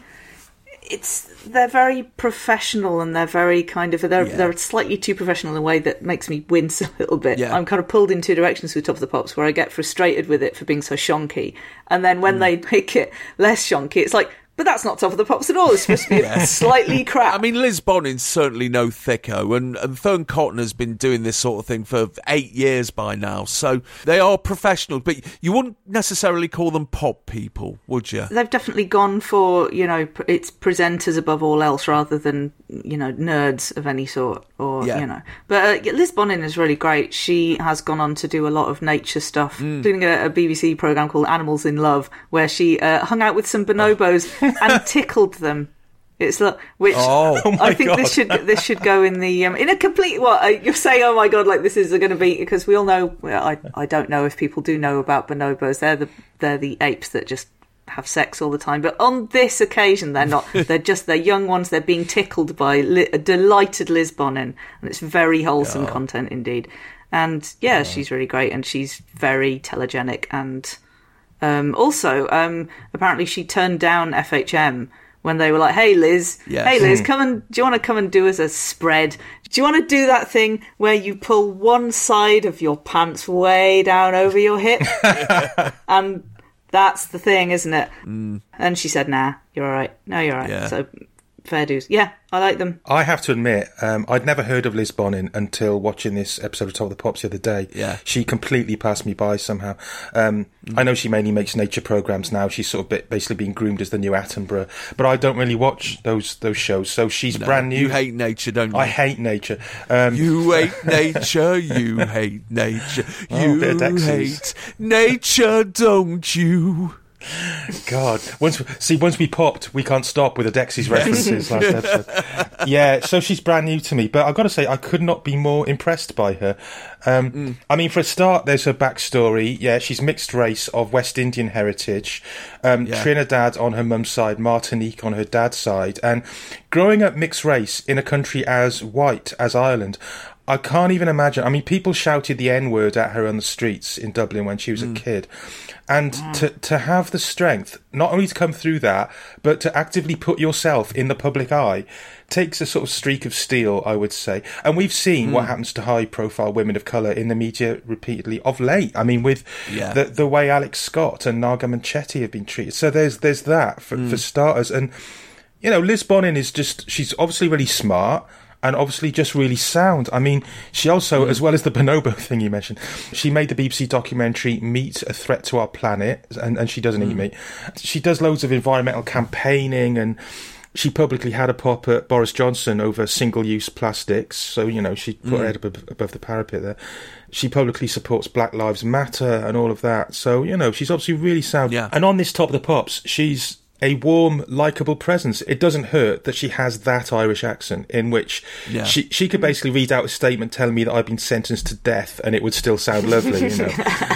it's they're very professional and they're very kind of they're yeah. they're slightly too professional in a way that makes me wince a little bit. Yeah. I'm kind of pulled in two directions with Top of the Pops, where I get frustrated with it for being so shonky, and then when mm. they make it less shonky, it's like. But that's not Top of the Pops at all. It's supposed to be yeah. slightly crap. I mean, Liz Bonin's certainly no thicko, and, and Fern Cotton has been doing this sort of thing for eight years by now. So they are professionals, but you wouldn't necessarily call them pop people, would you? They've definitely gone for, you know, it's presenters above all else rather than, you know, nerds of any sort or, yeah. you know. But uh, Liz Bonin is really great. She has gone on to do a lot of nature stuff, mm. including a, a B B C programme called Animals in Love, where she uh, hung out with some bonobos. Oh. And tickled them It's like, which oh, oh I think god. this should this should go in the um, in a complete what uh, you say. Oh my god! Like this is going to be because we all know. Well, I I don't know if people do know about bonobos. They're the they're the apes that just have sex all the time. But on this occasion, they're not. They're just they're young ones. They're being tickled by li- a delighted Liz Bonin, and it's very wholesome yeah. content indeed. And yeah, yeah, she's really great, and she's very telegenic. And um, also, um, apparently, she turned down F H M. When they were like, hey, Liz, yes. hey, Liz, come and do you want to come and do us a spread? Do you want to do that thing where you pull one side of your pants way down over your hip? And that's the thing, isn't it? Mm. And she said, nah, you're all right. No, you're all right. Yeah. So fair dues. Yeah, I like them. I have to admit, um, I'd never heard of Liz Bonin until watching this episode of Top of the Pops the other day. Yeah. She completely passed me by somehow. Um I know she mainly makes nature programmes now. She's sort of basically being groomed as the new Attenborough. But I don't really watch those those shows. So she's no, brand new. You hate nature, don't you? I hate nature. Um, you hate nature. You hate nature. You oh, hate nature, don't you? God, once see, once we popped, we can't stop with the Dexys references last episode. Yeah, so she's brand new to me, but I've got to say, I could not be more impressed by her. Um, mm. I mean, for a start, there's her backstory. Yeah, she's mixed race of West Indian heritage, um, yeah. Trinidad on her mum's side, Martinique on her dad's side, and growing up mixed race in a country as white as Ireland. I can't even imagine. I mean, people shouted the N-word at her on the streets in Dublin when she was mm. a kid. And wow. to, to have the strength, not only to come through that, but to actively put yourself in the public eye, takes a sort of streak of steel, I would say. And we've seen mm. what happens to high-profile women of colour in the media repeatedly of late. I mean, with yeah. the, the way Alex Scott and Naga Manchetti have been treated. So there's there's that, for, mm. for starters. And, you know, Liz Bonin is just, she's obviously really smart. And obviously just really sound. I mean, she also, mm. as well as the bonobo thing you mentioned, she made the B B C documentary Meat, A Threat to Our Planet, and, and she doesn't mm. eat meat. She does loads of environmental campaigning, and she publicly had a pop at Boris Johnson over single-use plastics. So, you know, she put mm. her head up above the parapet there. She publicly supports Black Lives Matter and all of that. So, you know, she's obviously really sound. Yeah. And on this Top of the Pops, she's a warm, likeable presence. It doesn't hurt that she has that Irish accent in which yeah. she she could basically read out a statement telling me that I've been sentenced to death and it would still sound lovely, you know.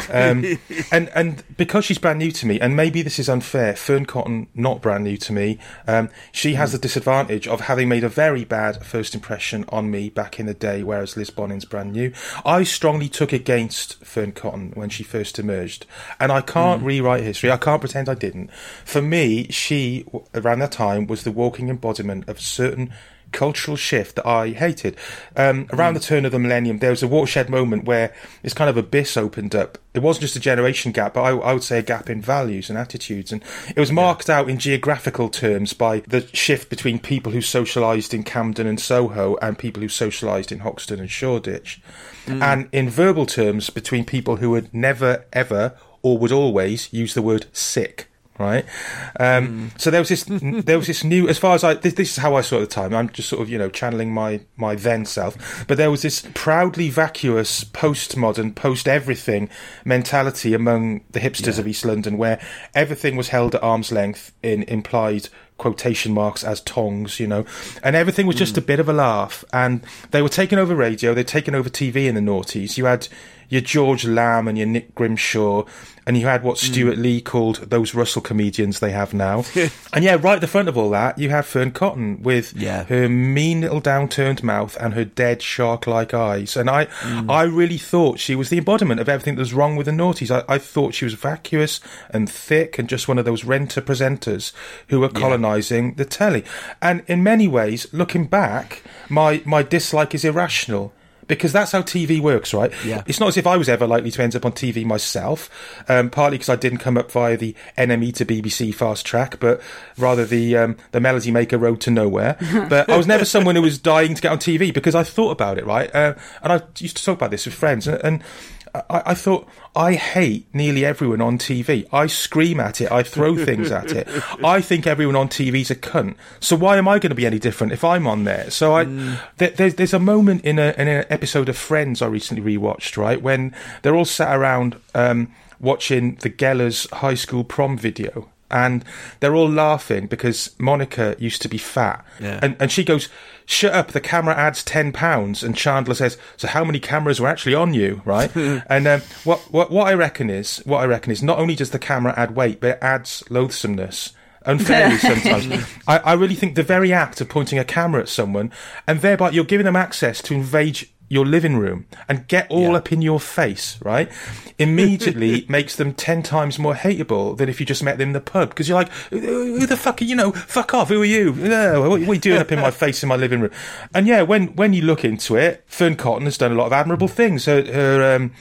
Um, and, and because she's brand new to me, and maybe this is unfair, Fern Cotton, not brand new to me, um, she has mm. the disadvantage of having made a very bad first impression on me back in the day, whereas Liz Bonin's brand new. I strongly took against Fern Cotton when she first emerged, and I can't mm. rewrite history. I can't pretend I didn't. For me, she, around that time, was the walking embodiment of a certain cultural shift that I hated. Um, around mm. the turn of the millennium, there was a watershed moment where this kind of abyss opened up. It wasn't just a generation gap, but I, I would say a gap in values and attitudes. And it was marked yeah. out in geographical terms by the shift between people who socialised in Camden and Soho and people who socialised in Hoxton and Shoreditch. Mm. And in verbal terms, between people who would never, ever, or would always use the word sick. Right, um, mm. so there was this. There was this new. As far as I, this, this is how I saw it at the time. I'm just sort of, you know, channeling my my then self. But there was this proudly vacuous, postmodern, post everything mentality among the hipsters yeah. of East London, where everything was held at arm's length in implied quotation marks as tongs, you know, and everything was just mm. a bit of a laugh. And they were taking over radio. They'd taken over T V in the noughties. You had your George Lamb and your Nick Grimshaw, and you had what Stuart mm. Lee called those Russell comedians they have now. And yeah, right at the front of all that, you have Fern Cotton with yeah. her mean little downturned mouth and her dead shark-like eyes. And I mm. I really thought she was the embodiment of everything that was wrong with the noughties. I, I thought she was vacuous and thick and just one of those renter presenters who were colonising yeah. the telly. And in many ways, looking back, my, my dislike is irrational. Because that's how T V works, right? Yeah. It's not as if I was ever likely to end up on T V myself, um, partly because I didn't come up via the N M E to B B C fast track, but rather the um, the Melody Maker road to nowhere. But I was never someone who was dying to get on T V because I thought about it, right? Uh, and I used to talk about this with friends, and, and I, I thought, I hate nearly everyone on T V. I scream at it. I throw things at it. I think everyone on T V's a cunt. So why am I going to be any different if I'm on there? So I, mm. th- there's there's a moment in, a, in an episode of Friends I recently rewatched, right, when they're all sat around um, watching the Gellers high school prom video. and they're all laughing because Monica used to be fat. Yeah. And, and she goes, shut up, the camera adds ten pounds. And Chandler says, so how many cameras were actually on you, right? And um, what, what what I reckon is, what I reckon is, not only does the camera add weight, but it adds loathsomeness. Unfairly sometimes. I, I really think the very act of pointing a camera at someone, and thereby you're giving them access to invade your living room and get all yeah. up in your face, right, immediately makes them ten times more hateable than if you just met them in the pub, because you're like, who the fuck are you, know, fuck off, who are you, no, what, what are you doing up in my face in my living room? And yeah, when when you look into it, Fern Cotton has done a lot of admirable things. Her, her um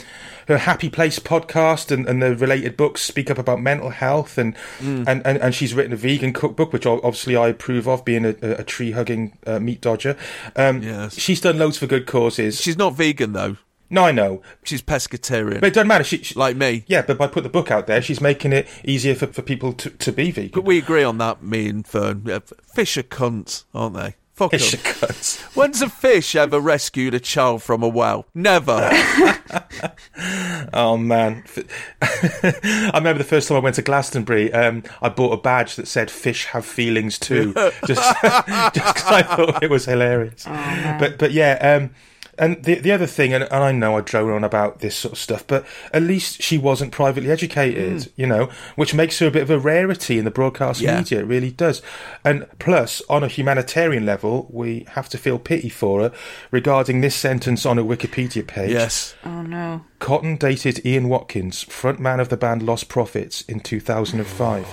her Happy Place podcast and, and the related books speak up about mental health, and, mm. and, and, and she's written a vegan cookbook, which obviously I approve of, being a, a tree-hugging uh, meat dodger. Um, yes. She's done loads for good causes. She's not vegan, though. No, I know. She's pescatarian. But it doesn't matter. She, she, like me. Yeah, but by putting the book out there, she's making it easier for, for people to, to be vegan. But we agree on that, me and Fern. Fish are cunts, aren't they? Fuck fish them. Are cunts. When's a fish ever rescued a child from a well? Never. Oh man. I remember the first time I went to Glastonbury, um, I bought a badge that said fish have feelings too, just because I thought it was hilarious. Oh, but but yeah, um, and the the other thing, and, and I know I drone on about this sort of stuff, but at least she wasn't privately educated, mm. you know, which makes her a bit of a rarity in the broadcast yeah. media. It really does. And plus, on a humanitarian level, we have to feel pity for her regarding this sentence on her Wikipedia page. Yes. Oh, no. Cotton dated Ian Watkins, frontman of the band Lost Prophets, in two thousand five.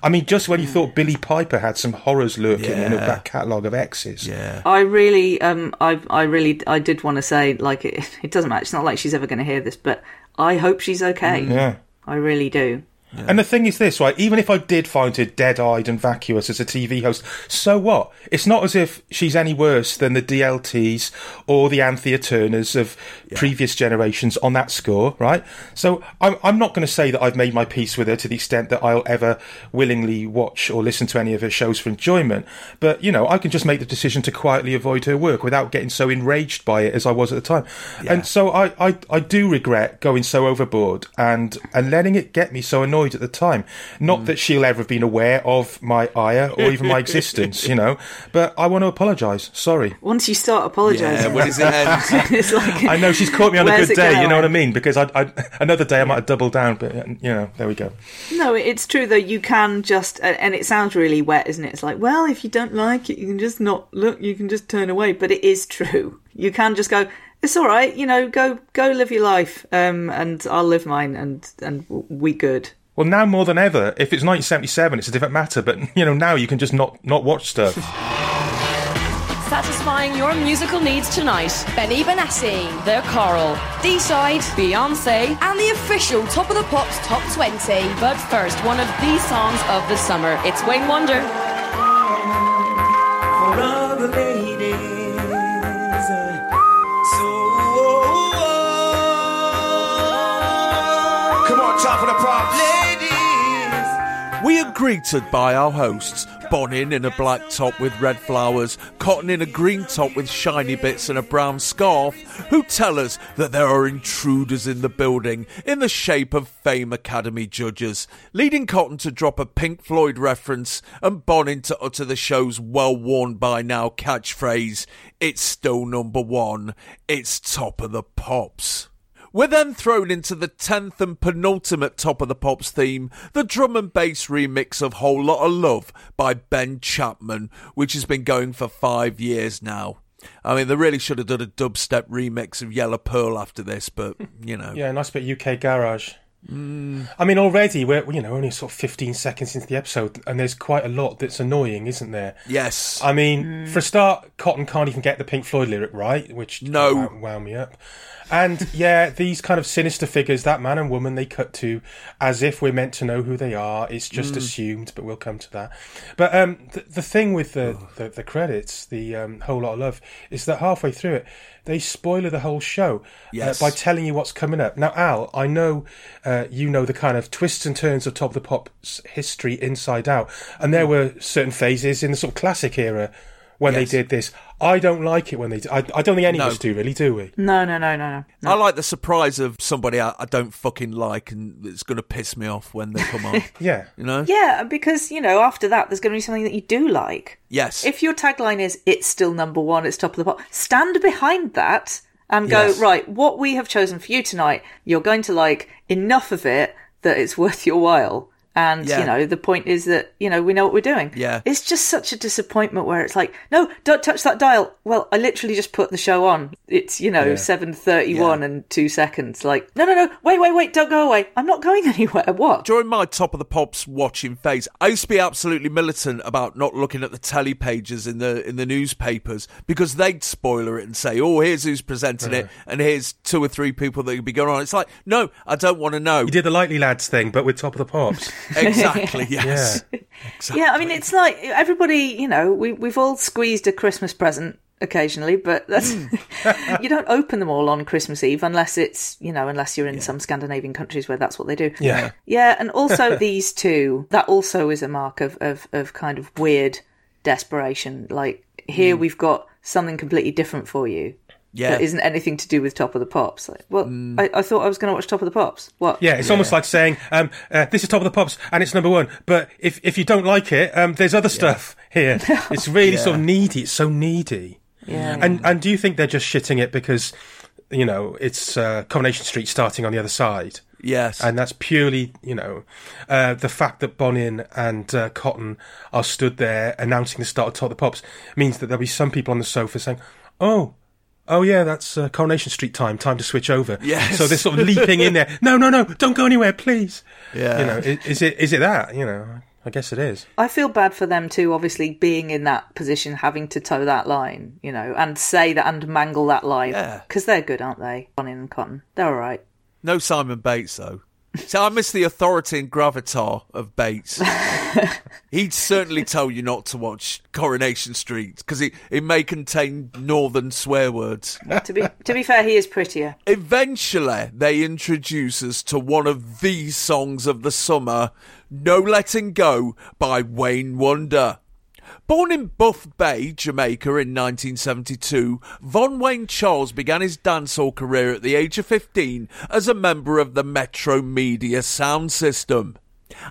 I mean, just when you thought Billy Piper had some horrors lurking yeah. in her back catalogue of exes. Yeah. I really, um, I, I really, I did want to say, like, it, it doesn't matter. It's not like she's ever going to hear this, but I hope she's okay. Yeah. I really do. Yeah. And the thing is this, right, even if I did find her dead-eyed and vacuous as a T V host, so what? It's not as if she's any worse than the D L Ts or the Anthea Turners of yeah. previous generations on that score, right? So I'm, I'm not going to say that I've made my peace with her to the extent that I'll ever willingly watch or listen to any of her shows for enjoyment. But, you know, I can just make the decision to quietly avoid her work without getting so enraged by it as I was at the time. Yeah. And so I, I, I do regret going so overboard and, and letting it get me so annoyed at the time. Not mm. that she'll ever have been aware of my ire or even my existence, you know, but I want to apologise. Sorry. Once you start apologising. Yeah, when does it end? It's like, I know, she's caught me on a good day, going? You know what I mean? Because I, I, another day I might have doubled down, but, you know, there we go. No, it's true, though. You can just, and it sounds really wet, isn't it? It's like, well, if you don't like it, you can just not look, you can just turn away, but it is true. You can just go, it's all right, you know, go go live your life, um, and I'll live mine, and, and we good. Well, now more than ever, if it's nineteen seventy-seven, it's a different matter. But, you know, now you can just not, not watch stuff. Satisfying your musical needs tonight. Benny Benassi, The Coral, D-Side, Beyonce, and the official Top of the Pops Top twenty. But first, one of the songs of the summer. It's Wayne Wonder. For all the ladies. Top of the Pops. Ladies. We are greeted by our hosts. Bonin in a black top with red flowers, Cotton in a green top with shiny bits and a brown scarf, who tell us that there are intruders in the building in the shape of Fame Academy judges, leading Cotton to drop a Pink Floyd reference and Bonin to utter the show's well-worn-by-now catchphrase, it's still number one, it's Top of the Pops. We're then thrown into the tenth and penultimate Top of the Pops theme, the drum and bass remix of Whole Lot of Love by Ben Chapman, which has been going for five years now. I mean, they really should have done a dubstep remix of Yellow Pearl after this, but, you know. Yeah, nice bit of U K garage. Mm. I mean, already we're you know only sort of fifteen seconds into the episode, and there's quite a lot that's annoying, isn't there? Yes. I mean, mm. for a start, Cotton can't even get the Pink Floyd lyric right, which no wow, wow me up. And yeah, these kind of sinister figures, that man and woman they cut to, as if we're meant to know who they are. It's just mm. assumed, but we'll come to that. But um, the, the thing with the, oh. the, the credits, the um, Whole Lot of Love, is that halfway through it, they spoiler the whole show yes. uh, by telling you what's coming up. Now, Al, I know uh, you know the kind of twists and turns of Top of the Pops history inside out, and there were certain phases in the sort of classic era when yes. they did this. I don't like it when they do. I, I don't think any no. of us do, really, do we? No, no, no, no, no. I like the surprise of somebody I, I don't fucking like and it's going to piss me off when they come on. Yeah. You know? Yeah, because, you know, after that, there's going to be something that you do like. Yes. If your tagline is, it's still number one, it's top of the pop, stand behind that and go, yes. right, what we have chosen for you tonight, you're going to like enough of it that it's worth your while. And, yeah. you know, the point is that, you know, we know what we're doing. Yeah. It's just such a disappointment where it's like, no, don't touch that dial. Well, I literally just put the show on. It's, you know, yeah. seven thirty-one yeah. and two seconds. Like, no, no, no, wait, wait, wait, don't go away. I'm not going anywhere. What? During my Top of the Pops watching phase, I used to be absolutely militant about not looking at the telly pages in the in the newspapers because they'd spoiler it and say, oh, here's who's presenting uh-huh. it and here's two or three people that could be going on. It's like, no, I don't want to know. You did the Likely Lads thing, but with Top of the Pops. Exactly, yes. Yeah. Exactly. Yeah, I mean, it's like everybody, you know, we, we've all squeezed a Christmas present occasionally, but that's mm. you don't open them all on Christmas Eve unless it's, you know, unless you're in yeah. some Scandinavian countries where that's what they do. Yeah. Yeah, and also these two, that also is a mark of, of, of kind of weird desperation. Like, here mm. we've got something completely different for you. Yeah. That isn't anything to do with Top of the Pops. Like, well, mm. I, I thought I was going to watch Top of the Pops. What? Yeah, it's yeah. almost like saying, um, uh, this is Top of the Pops and it's number one, but if if you don't like it, um, there's other yeah. stuff here. It's really yeah. sort of needy. It's so needy. Yeah. And, and do you think they're just shitting it because, you know, it's uh, Coronation Street starting on the other side? Yes. And that's purely, you know, uh, the fact that Bonin and uh, Cotton are stood there announcing the start of Top of the Pops means that there'll be some people on the sofa saying, oh... oh, yeah, that's uh, Coronation Street time, time to switch over. Yes. So they're sort of leaping in there. No, no, no, don't go anywhere, please. Yeah. You know, is, is it is it that? You know, I guess it is. I feel bad for them too, obviously, being in that position, having to toe that line, you know, and say that and mangle that line. Yeah. Because they're good, aren't they? Bonin and Cotton. They're all right. No Simon Bates, though. So I miss the authority and gravitar of Bates. He'd certainly tell you not to watch Coronation Street because it, it may contain northern swear words. To be to be fair, he is prettier. Eventually, they introduce us to one of the songs of the summer, No Letting Go by Wayne Wonder. Born in Buff Bay, Jamaica in nineteen seventy-two, Von Wayne Charles began his dancehall career at the age of fifteen as a member of the Metro Media sound system.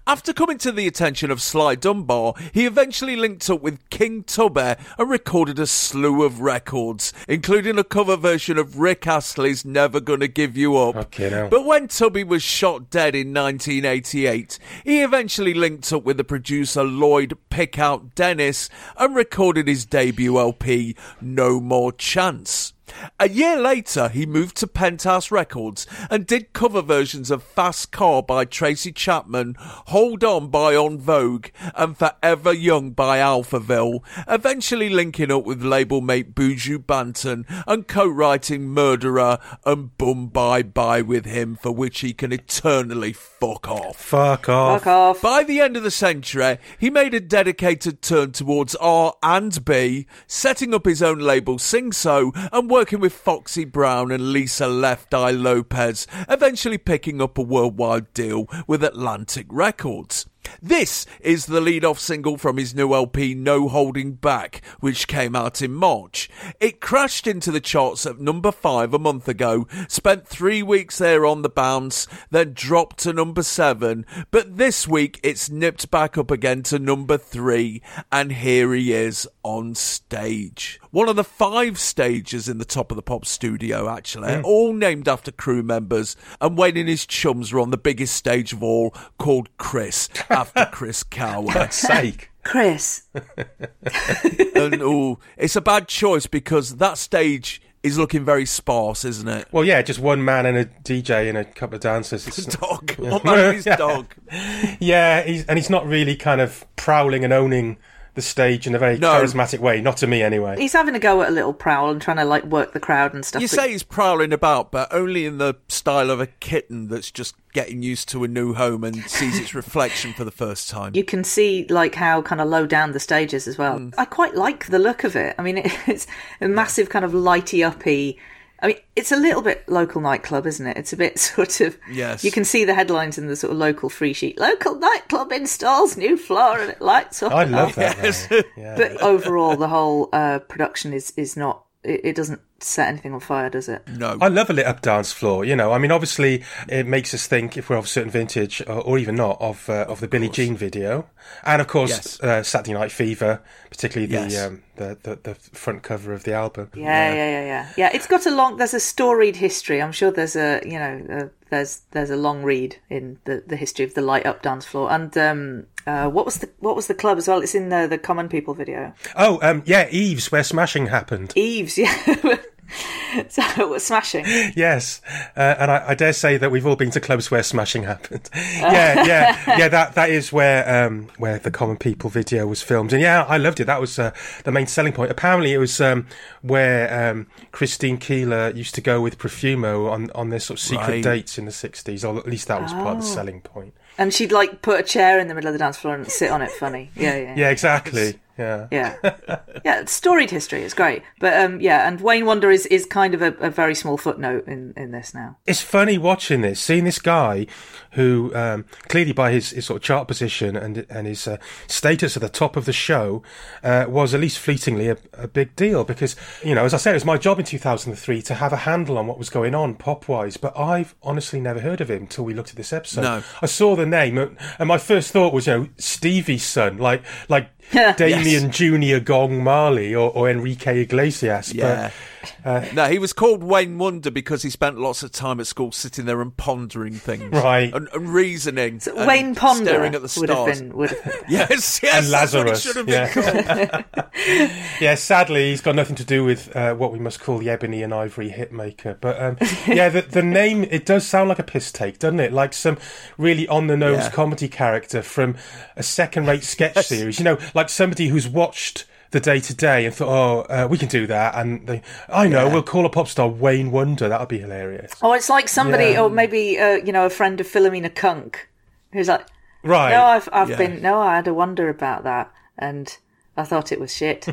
After coming to the attention of Sly Dunbar, he eventually linked up with King Tubby and recorded a slew of records, including a cover version of Rick Astley's Never Gonna Give You Up. Okay, no. But when Tubby was shot dead in nineteen eighty-eight, he eventually linked up with the producer Lloyd Pickout Dennis and recorded his debut L P, No More Chance. A year later, he moved to Penthouse Records and did cover versions of Fast Car by Tracy Chapman, Hold On by En Vogue and Forever Young by Alphaville, eventually linking up with label mate Buju Banton and co-writing Murderer and Bum Bye Bye with him, for which he can eternally fuck off. Fuck off. Fuck off. By the end of the century, he made a dedicated turn towards R and B, setting up his own label Sing So and working with Foxy Brown and Lisa Left Eye Lopez, eventually picking up a worldwide deal with Atlantic Records. This is the lead-off single from his new L P No Holding Back, which came out in March. It crashed into the charts at number five a month ago, spent three weeks there on the bounce, then dropped to number seven, but this week it's nipped back up again to number three, and here he is on stage. One of the five stages in the Top of the Pop studio, actually, mm. all named after crew members, and Wayne and his chums were on the biggest stage of all, called Chris, after Chris Coward. For sake. Chris. And oh, it's a bad choice because that stage is looking very sparse, isn't it? Well, yeah, just one man and a D J and a couple of dancers. It's a dog. Yeah. One man and his yeah. dog. Yeah, he's, and he's not really kind of prowling and owning the stage in a very no. charismatic way, not to me anyway. He's having a go at a little prowl and trying to like work the crowd and stuff. You say he's prowling about, but only in the style of a kitten that's just getting used to a new home and sees its reflection for the first time. You can see like how kind of low down the stage is as well. Mm. I quite like the look of it. I mean, it's a massive kind of lighty uppy I mean, it's a little bit local nightclub, isn't it? It's a bit sort of... Yes. You can see the headlines in the sort of local free sheet. Local nightclub installs new floor and it lights up. I love that. Yes. Yeah. But overall, the whole uh, production is, is not... It, it doesn't set anything on fire, does it? No. I love a lit-up dance floor, you know. I mean, obviously, it makes us think, if we're of a certain vintage, or, or even not, of uh, of, of the Billie Jean video. And, of course, yes. uh, Saturday Night Fever, particularly the... Yes. Um, The, the the front cover of the album. Yeah, yeah, yeah, yeah. Yeah, it's got a long... There's a storied history. I'm sure there's a, you know, a, there's there's a long read in the, the history of the light up dance floor. And um, uh, what was the what was the club as well? It's in the the Common People video. Oh, um, yeah, Eve's, where smashing happened. Eve's, yeah. So it was smashing. Yes, uh, and I, I dare say that we've all been to clubs where smashing happened. Yeah, yeah, yeah. That that is where um, where the Common People video was filmed, and yeah, I loved it. That was uh, the main selling point. Apparently, it was um, where um, Christine Keeler used to go with Profumo on on their sort of secret right. dates in the sixties, or at least that was oh. part of the selling point. And she'd like put a chair in the middle of the dance floor and sit on it. Funny, yeah, yeah, yeah, exactly. Yeah, yeah, yeah. Storied history, it's great, but um, yeah. And Wayne Wonder is, is kind of a, a very small footnote in, in this now. It's funny watching this, seeing this guy who um, clearly by his, his sort of chart position and and his uh, status at the top of the show uh, was at least fleetingly a, a big deal because, you know, as I said, it was my job in two thousand three to have a handle on what was going on pop wise, but I've honestly never heard of him until we looked at this episode. No. I saw the name and my first thought was, you know, Stevie's son, like like. Damien yes. Junior Gong Marley or, or Enrique Iglesias. Yeah. But, uh, no, he was called Wayne Wonder because he spent lots of time at school sitting there and pondering things. Right. And, and reasoning. So and Wayne Ponder staring at the stars. Been, yes, yes. And Lazarus. That's what it should have been called. Yeah, sadly, he's got nothing to do with uh, what we must call the ebony and ivory hitmaker. But um, yeah, the, the name, it does sound like a piss take, doesn't it? Like some really on-the-nose yeah. comedy character from a second-rate sketch yes. series. You know, like somebody who's watched the day-to-day and thought, oh, uh, we can do that. And they, I know, yeah. we'll call a pop star Wayne Wonder. That would be hilarious. Oh, it's like somebody, yeah. or maybe, uh, you know, a friend of Philomena Kunk, who's like, right. no, I've, I've yeah. been, no, I had a wonder about that. And I thought it was shit.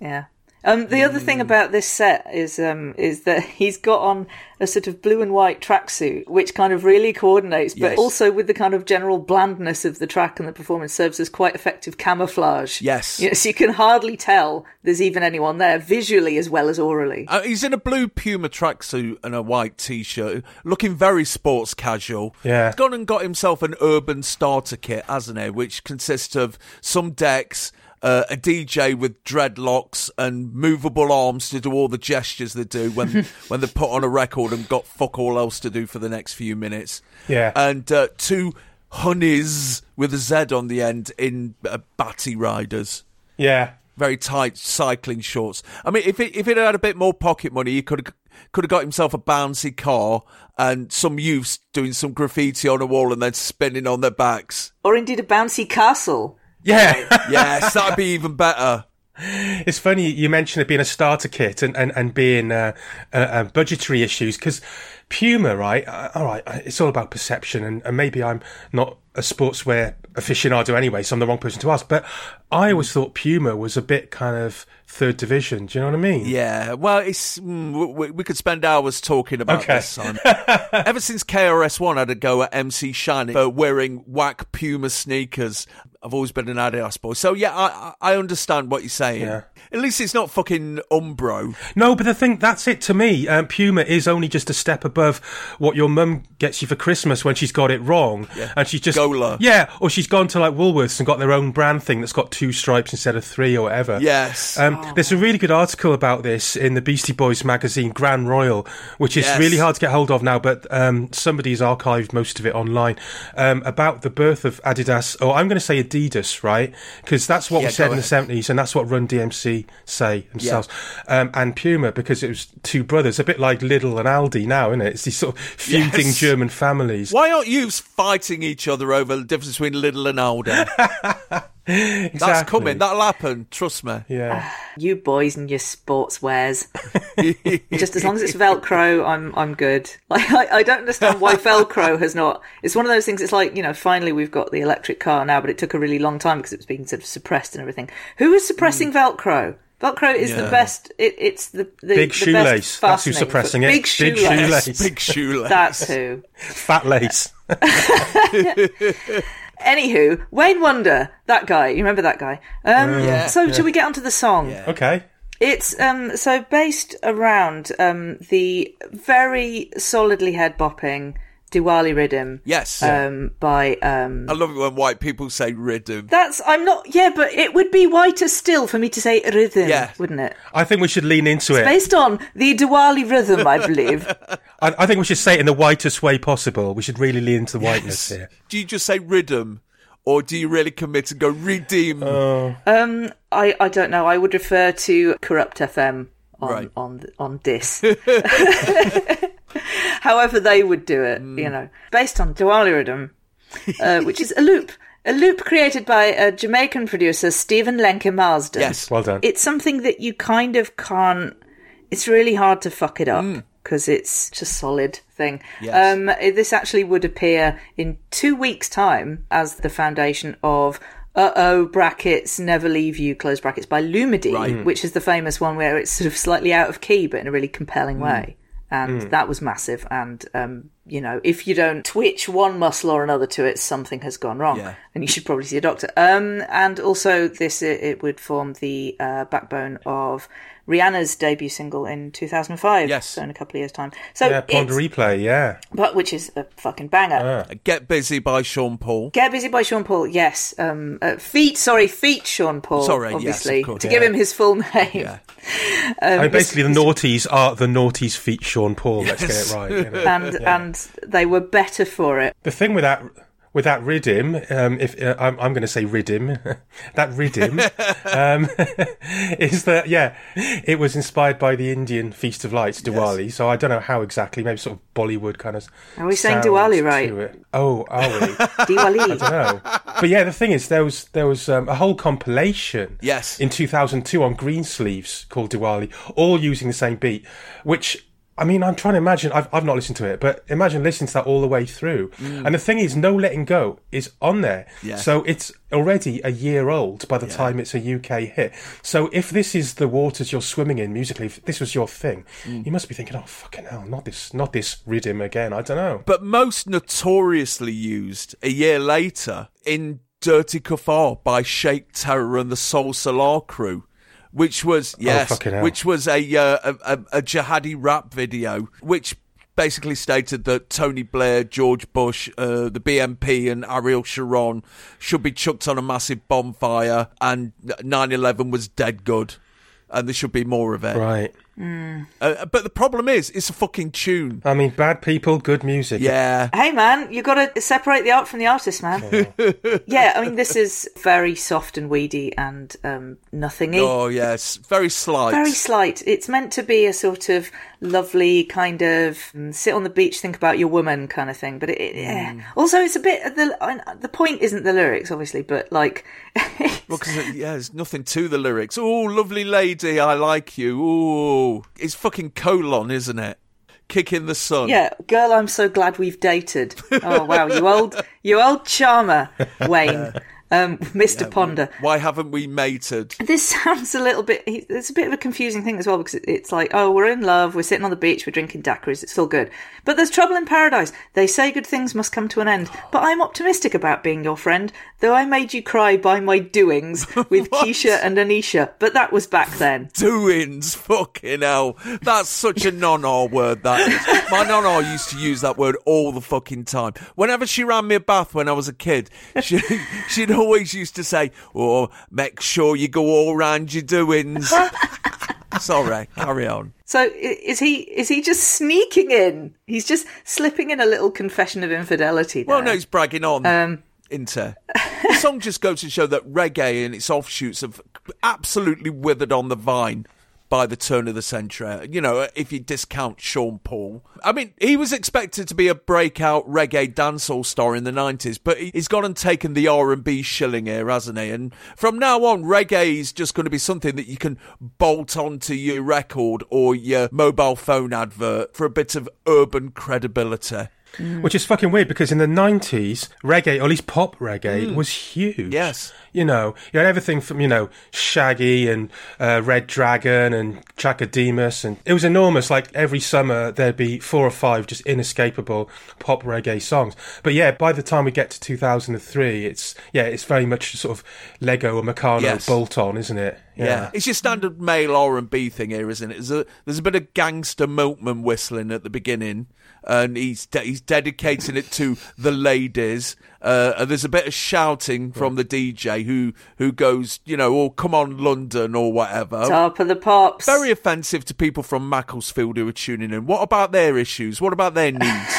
yeah. Um, the mm. other thing about this set is um, is that he's got on a sort of blue and white tracksuit, which kind of really coordinates, yes. but also with the kind of general blandness of the track and the performance serves as quite effective camouflage. Yes. You know, so you can hardly tell there's even anyone there, visually as well as orally. Uh, he's in a blue Puma tracksuit and a white T-shirt, looking very sports casual. Yeah. He's gone and got himself an urban starter kit, hasn't he, which consists of some decks... Uh, a D J with dreadlocks and movable arms to do all the gestures they do when when they put on a record and got fuck all else to do for the next few minutes. Yeah. And uh, two honeys with a Z on the end in uh, batty riders. Yeah. Very tight cycling shorts. I mean, if it, if it had a bit more pocket money, he could have could have got himself a bouncy car and some youths doing some graffiti on a wall and then spinning on their backs. Or indeed a bouncy castle. Yeah. Yes, that'd be even better. It's funny you mentioned it being a starter kit and, and, and being uh, uh, uh, budgetary issues because Puma, right? Uh, all right, it's all about perception and, and maybe I'm not a sportswear aficionado anyway, so I'm the wrong person to ask, but I always thought Puma was a bit kind of third division. Do you know what I mean? Yeah, well, it's we, we could spend hours talking about okay. this, Simon. Ever since K R S One had a go at M C Shine for wearing whack Puma sneakers, I've always been an Adidas boy. So, yeah, I, I understand what you're saying. Yeah. At least it's not fucking Umbro. No, but the thing, that's it to me. Um, Puma is only just a step above what your mum gets you for Christmas when she's got it wrong. Yeah. And she's just... Gola. Yeah, or she's gone to, like, Woolworths and got their own brand thing that's got two stripes instead of three or whatever. Yes. Um, oh. There's a really good article about this in the Beastie Boys magazine, Grand Royal, which is yes. really hard to get hold of now, but um, somebody's archived most of it online, um, about the birth of Adidas, or I'm going to say Adidas, right? Because that's what yeah, we said in the seventies, and that's what Run D M C say themselves. Yeah. Um, and Puma, because it was two brothers, a bit like Lidl and Aldi now, isn't it? It's these sort of feuding yes. German families. Why aren't you fighting each other over the difference between Lidl and Aldi? Exactly. That's coming. That'll happen. Trust me. Yeah. You boys and your sportswears. Just as long as it's Velcro, I'm I'm good. Like I, I don't understand why Velcro has not. It's one of those things. It's like, you know, finally we've got the electric car now, but it took a really long time because it was being sort of suppressed and everything. Who is suppressing mm. Velcro? Velcro is yeah. the best. It, it's the, the big the shoelace. Best That's who's suppressing it. Big shoelace. Big shoelace. Big shoelace. That's who. Fat lace. Anywho, Wayne Wonder, that guy. You remember that guy? Um, yeah, so, yeah. Shall we get onto the song? Yeah. Okay. It's um, so based around um, the very solidly head bopping Diwali Riddim. Yes. Um, by um, I love it when white people say Riddim. That's I'm not. Yeah, but it would be whiter still for me to say Riddim, yeah. wouldn't it? I think we should lean into it's it. Based on the Diwali rhythm, I believe. I, I think we should say it in the whitest way possible. We should really lean into the whiteness yes. here. Do you just say Riddim? Or do you really commit and go redeem? Oh. Um, I, I don't know. I would refer to Corrupt F M on right. on on this. However they would do it, mm. you know. Based on Diwali Riddim, uh, which is a loop. A loop created by a Jamaican producer, Stephen Lenke Marsden. Yes, well done. It's something that you kind of can't... It's really hard to fuck it up. Mm. Because it's just a solid thing. Yes. Um, this actually would appear in two weeks' time as the foundation of Uh-Oh, brackets, Never Leave You, close brackets, by Lumidi, right. which is the famous one where it's sort of slightly out of key, but in a really compelling mm. way. And mm. that was massive. And, um, you know, if you don't twitch one muscle or another to it, something has gone wrong. Yeah. And you should probably see a doctor. Um, and also this, it, it would form the uh, backbone of Rihanna's debut single in two thousand five. Yes. So in a couple of years' time. So yeah, Pond Replay, yeah. But which is a fucking banger. Uh. Get Busy by Sean Paul. Get Busy by Sean Paul, yes. Um, uh, feat, sorry, feat Sean Paul, sorry, obviously, yes, of course, to yeah. give him his full name. Yeah. um, I mean, basically, the Naughties are the Naughties feat Sean Paul, let's yes. get it right. You know? and, yeah. and they were better for it. The thing with that... With that riddim, um, if uh, I'm, I'm going to say riddim, that riddim um, is that yeah, it was inspired by the Indian Feast of Lights, Diwali. Yes. So I don't know how exactly, maybe sort of Bollywood kind of. Are we saying Diwali right? It. Oh, are we? Diwali. I don't know. But yeah, the thing is, there was there was um, a whole compilation. Yes. In two thousand two on Greensleeves called Diwali, all using the same beat, which. I mean, I'm trying to imagine, I've, I've not listened to it, but imagine listening to that all the way through. Mm. And the thing is, No Letting Go is on there. Yeah. So it's already a year old by the yeah. time it's a U K hit. So if this is the waters you're swimming in musically, if this was your thing, mm. you must be thinking, oh, fucking hell, not this not this riddim again, I don't know. But most notoriously used a year later in Dirty Kafar by Sheikh Terror and the Soul Salah Crew. Which was yes, oh, which was a, uh, a a jihadi rap video, which basically stated that Tony Blair, George Bush, uh, the B N P, and Ariel Sharon should be chucked on a massive bonfire, and nine eleven was dead good, and there should be more of it. Right. Mm. Uh, but the problem is, it's a fucking tune. I mean, bad people, good music. Yeah. Hey, man, you got to separate the art from the artist, man. Yeah, yeah, I mean, this is very soft and weedy and um, nothingy. Oh, yes. Very slight. Very slight. It's meant to be a sort of lovely kind of um, sit on the beach, think about your woman kind of thing. But it, it, yeah. Mm. Also, it's a bit... The, I mean, the point isn't the lyrics, obviously, but like... well, because it, yeah, there's nothing to the lyrics. Oh, lovely lady, I like you. Oh. It's fucking colon, isn't it? Kick in the sun. Yeah, girl, I'm so glad we've dated. Oh, wow, you old you old charmer, Wayne. Um, Mister Yeah, Ponder. Why haven't we mated? This sounds a little bit... It's a bit of a confusing thing as well, because it's like, oh, we're in love, we're sitting on the beach, we're drinking daiquiris, it's all good. But there's trouble in paradise. They say good things must come to an end. But I'm optimistic about being your friend, though I made you cry by my doings with Keisha and Anisha. But that was back then. Doings? Fucking hell. That's such a non-R word, that is. My non-R used to use that word all the fucking time. Whenever she ran me a bath when I was a kid, she, she'd always used to say, oh, make sure you go all round your doings. Sorry, carry on. So is he is he just sneaking in? He's just slipping in a little confession of infidelity there. Well, no, he's bragging on. Um, Into. The song just goes to show that reggae and its offshoots have absolutely withered on the vine by the turn of the century. You know, if you discount Sean Paul. I mean, he was expected to be a breakout reggae dancehall star in the nineties, but he's gone and taken the R and B shilling here, hasn't he? And from now on, reggae is just going to be something that you can bolt onto your record or your mobile phone advert for a bit of urban credibility. Mm. Which is fucking weird, because in the nineties, reggae, or at least pop reggae, mm. was huge. Yes. You know, you had everything from, you know, Shaggy and uh, Red Dragon and Chakademus, and it was enormous. Like, every summer there'd be four or five just inescapable pop reggae songs. But yeah, by the time we get to two thousand three, it's, yeah, it's very much sort of Lego or Meccano yes. bolt-on, isn't it? Yeah. yeah, it's your standard male R and B thing here, isn't it? There's a, there's a bit of gangster Milkman whistling at the beginning, and he's de- he's dedicating it to the ladies. Uh, and there's a bit of shouting from the D J who who goes, you know, oh, come on, London, or whatever. Top of the pops. Very offensive to people from Macclesfield who are tuning in. What about their issues? What about their needs?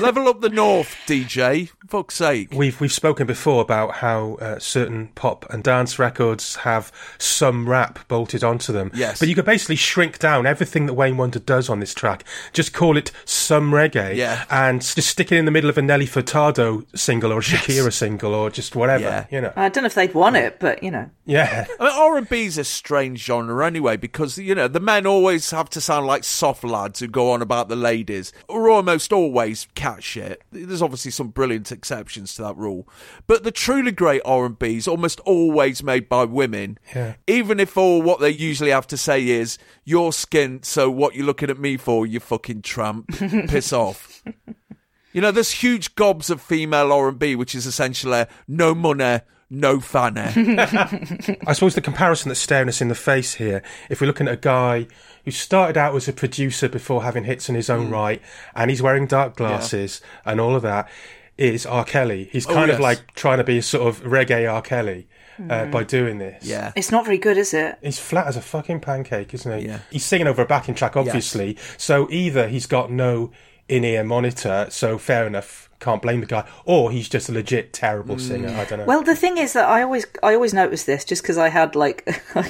Level up the north, D J. Fuck's sake. We've we've spoken before about how uh, certain pop and dance records have some rap bolted onto them. Yes. But you could basically shrink down everything that Wayne Wonder does on this track. Just call it some reggae. Yeah. And just stick it in the middle of a Nelly Furtado single or a Shakira yes. single or just whatever. Yeah. You know. I don't know if they'd want it, but you know. Yeah. I mean, R and B's a strange genre anyway, because you know the men always have to sound like soft lads who go on about the ladies, or almost always. Shit. There's obviously some brilliant exceptions to that rule, but the truly great R and B is almost always made by women, yeah. even if all what they usually have to say is, you're skint, so what you looking at me for, you fucking tramp, piss off. You know, there's huge gobs of female R and B, which is essentially no money, no fanny. I suppose the comparison that's staring us in the face here, if we're looking at a guy who started out as a producer before having hits in his own mm. right, and he's wearing dark glasses yeah. and all of that, is R. Kelly. He's kind oh, yes. of like trying to be a sort of reggae R. Kelly mm. uh, by doing this. Yeah, it's not very good, is it? He's flat as a fucking pancake, isn't he? Yeah. He's singing over a backing track, obviously. Yes. So either he's got no in-ear monitor, so fair enough, can't blame the guy, or he's just a legit terrible singer. I don't know. Well, the thing is that I always I always noticed this, just because I had like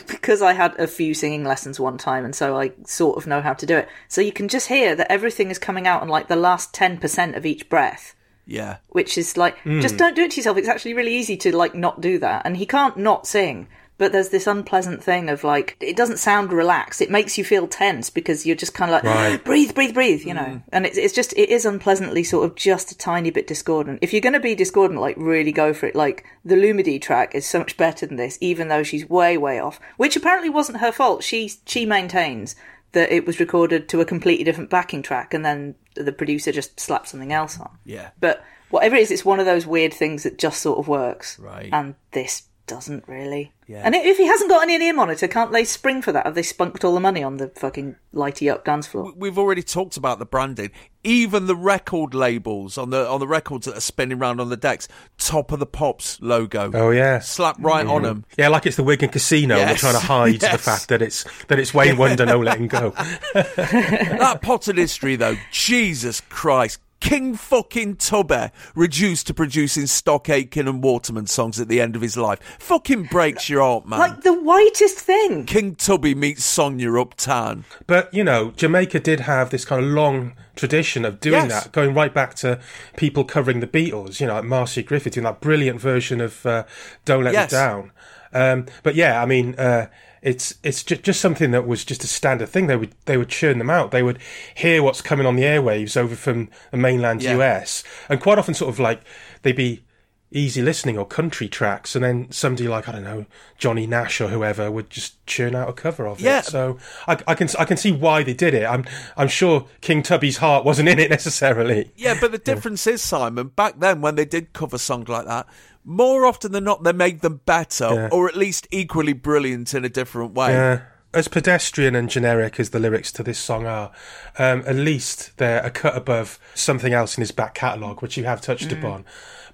because I had a few singing lessons one time, and so I sort of know how to do it. So you can just hear that everything is coming out on like the last ten percent of each breath. Yeah. Which is like mm. just don't do it to yourself. It's actually really easy to like not do that. And he can't not sing. But there's this unpleasant thing of like, it doesn't sound relaxed. It makes you feel tense because you're just kind of like, right. breathe, breathe, breathe, you know. Mm. And it's, it's just, it is unpleasantly sort of just a tiny bit discordant. If you're going to be discordant, like really go for it. Like the Lumidee track is so much better than this, even though she's way, way off, which apparently wasn't her fault. She, she maintains that it was recorded to a completely different backing track and then the producer just slapped something else on. Yeah. But whatever it is, it's one of those weird things that just sort of works. Right. And this doesn't really. Yeah. And if he hasn't got an in-ear monitor, can't they spring for that? Have they spunked all the money on the fucking lighty up dance floor? We've already talked about the branding. Even the record labels on the on the records that are spinning around on the decks, Top of the Pops logo. Oh yeah, slap right mm. on them. Yeah, like it's the Wigan Casino. Yes. They're trying to hide yes. the fact that it's that it's Wayne Wonder, no letting go. That potted history though, Jesus Christ. King fucking Tubber reduced to producing Stock Aitken and Waterman songs at the end of his life. Fucking breaks your heart, man. Like the whitest thing. King Tubby meets Sonia Uptown. But, you know, Jamaica did have this kind of long tradition of doing yes. that, going right back to people covering the Beatles, you know, like Marcia Griffith doing that brilliant version of uh, Don't Let yes. Me Down. Um, but yeah, I mean... Uh, It's it's just, just something that was just a standard thing. They would they would churn them out. They would hear what's coming on the airwaves over from the mainland yeah. U S, and quite often sort of like they'd be easy listening or country tracks, and then somebody like I don't know Johnny Nash or whoever would just churn out a cover of yeah. it. So I, I can I can see why they did it. I'm I'm sure King Tubby's heart wasn't in it necessarily. Yeah, but the difference yeah. is, Simon, back then when they did cover songs like that, more often than not, they made them better, yeah. or at least equally brilliant in a different way. Yeah. As pedestrian and generic as the lyrics to this song are, um, at least they're a cut above something else in his back catalogue, which you have touched mm. upon.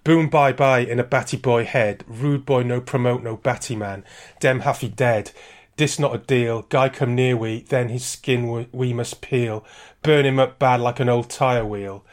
Boom bye bye in a batty boy head, rude boy no promote no batty man, dem haffy dead, this not a deal, guy come near we, then his skin we, we must peel, burn him up bad like an old tyre wheel.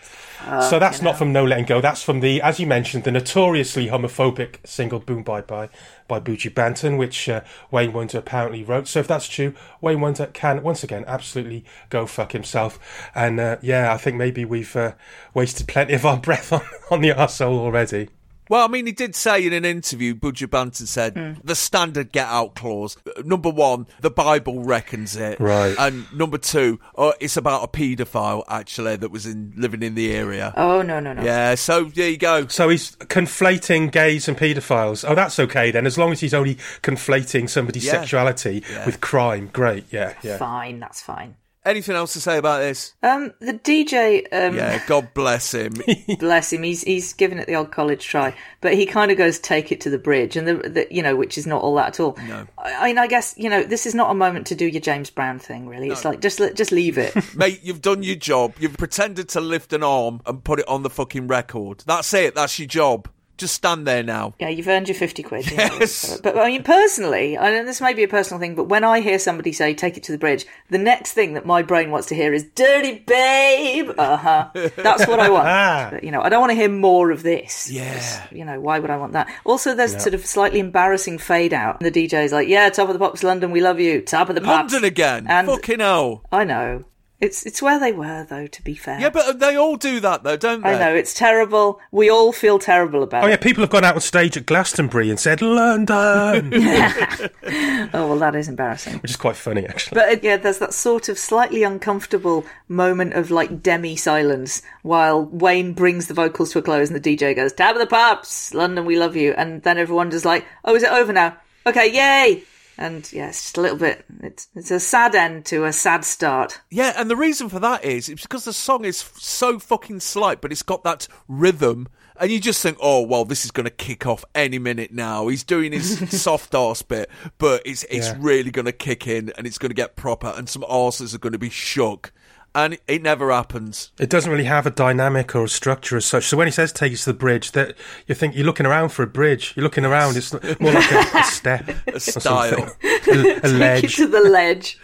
Uh, so that's you know. not from No Letting Go, that's from the, as you mentioned, the notoriously homophobic single Boom Bye Bye by Buju Banton, which uh, Wayne Wonder apparently wrote. So if that's true, Wayne Wonder can, once again, absolutely go fuck himself. And uh, yeah, I think maybe we've uh, wasted plenty of our breath on, on the arsehole already. Well, I mean, he did say in an interview, Budger Banton said, mm. the standard get-out clause, number one, the Bible reckons it. Right. And number two, oh, it's about a paedophile, actually, that was in living in the area. Oh, no, no, no. Yeah, so there you go. So he's conflating gays and paedophiles. Oh, that's okay, then, as long as he's only conflating somebody's yeah. sexuality yeah. with crime. Great, yeah, yeah. Fine, that's fine. Anything else to say about this? Um, the D J... Um, yeah, God bless him. Bless him. He's he's given it the old college try. But he kind of goes, take it to the bridge, and the, the you know, which is not all that at all. No. I, I mean, I guess, you know, this is not a moment to do your James Brown thing, really. No. It's like, just just leave it. Mate, you've done your job. You've pretended to lift an arm and put it on the fucking record. That's it. That's your job. Just stand there now. Yeah, you've earned your fifty quid. Yes. You know, but I mean, personally, I know this may be a personal thing, but when I hear somebody say, take it to the bridge, the next thing that my brain wants to hear is, dirty babe. Uh-huh. That's what I want. But, you know, I don't want to hear more of this. Yeah. You know, why would I want that? Also, there's yeah. sort of slightly embarrassing fade out. The D J's like, yeah, top of the pops, London, we love you. Top of the pops. London again. And fucking hell. I know. It's it's where they were, though, to be fair. Yeah, but they all do that, though, don't they? I know, it's terrible. We all feel terrible about it. Oh, yeah, people have gone out on stage at Glastonbury and said, London! Oh, well, that is embarrassing. Which is quite funny, actually. But, yeah, there's that sort of slightly uncomfortable moment of, like, demi-silence while Wayne brings the vocals to a close and the D J goes, Tab of the Pops! London, we love you. And then everyone just like, oh, is it over now? Okay, yay! And, yeah, it's just a little bit... It's it's a sad end to a sad start. Yeah, and the reason for that is it's because the song is f- so fucking slight, but it's got that rhythm, and you just think, oh, well, this is going to kick off any minute now. He's doing his soft arse bit, but it's it's yeah. really going to kick in, and it's going to get proper, and some arses are going to be shook. And it never happens. It doesn't really have a dynamic or a structure as such. So when he says take us to the bridge, that you think you're looking around for a bridge. You're looking around. It's more like a, a step, a style, a, a ledge. Take you to the ledge.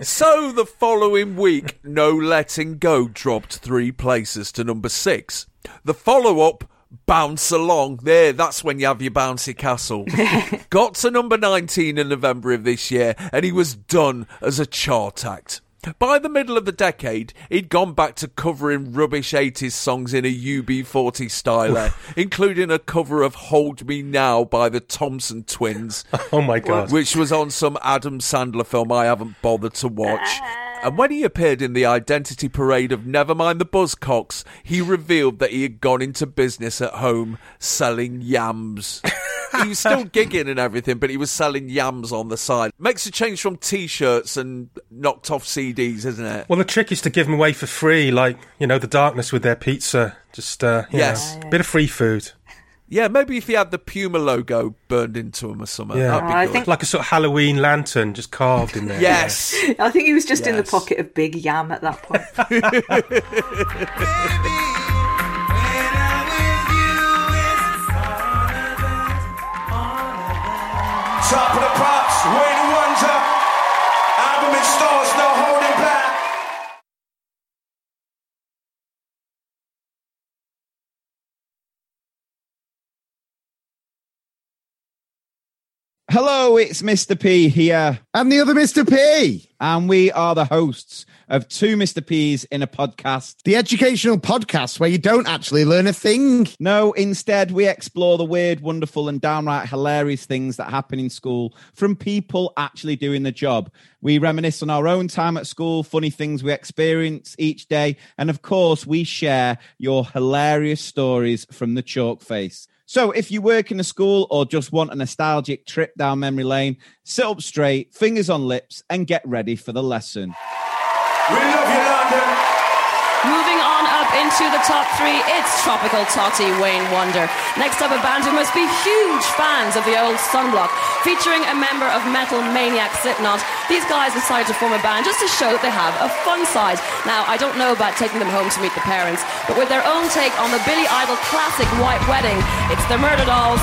So the following week, No Letting Go dropped three places to number six. The follow-up, Bounce Along. There, that's when you have your bouncy castle. Got to number nineteen in November of this year, and he was done as a chart act. By the middle of the decade, he'd gone back to covering rubbish eighties songs in a U B forty style, including a cover of Hold Me Now by the Thompson Twins. Oh, my God. Which was on some Adam Sandler film I haven't bothered to watch. And when he appeared in the Identity Parade of Nevermind the Buzzcocks, he revealed that he had gone into business at home selling yams. He was still gigging and everything, but he was selling yams on the side. Makes a change from T-shirts and knocked off C Ds, isn't it? Well, the trick is to give them away for free, like, you know, The Darkness with their pizza. Just, uh, you yes. know, a bit of free food. Yeah, maybe if he had the Puma logo burned into him or something. Yeah. That'd be I good. Think... Like a sort of Halloween lantern just carved in there. Yes. Yeah. I think he was just yes. in the pocket of Big Yam at that point. Top of the Pops, Way to Wonder. Album in stores, no holding back. Hello, it's Mister P here. And the other Mister P. And we are the hosts of Two Mister P's in a Podcast. The educational podcast where you don't actually learn a thing. No, instead we explore the weird, wonderful and downright hilarious things that happen in school from people actually doing the job. We reminisce on our own time at school, funny things we experience each day. And of course, we share your hilarious stories from the chalk face. So if you work in a school or just want a nostalgic trip down memory lane, sit up straight, fingers on lips, and get ready for the lesson. We love you, London. Moving on up into the top three, it's Tropical Totty, Wayne Wonder. Next up, a band who must be huge fans of the old Sunblock, featuring a member of metal maniac Slipknot. These guys decided to form a band just to show that they have a fun side. Now, I don't know about taking them home to meet the parents, but with their own take on the Billy Idol classic White Wedding, it's the Murder Dolls.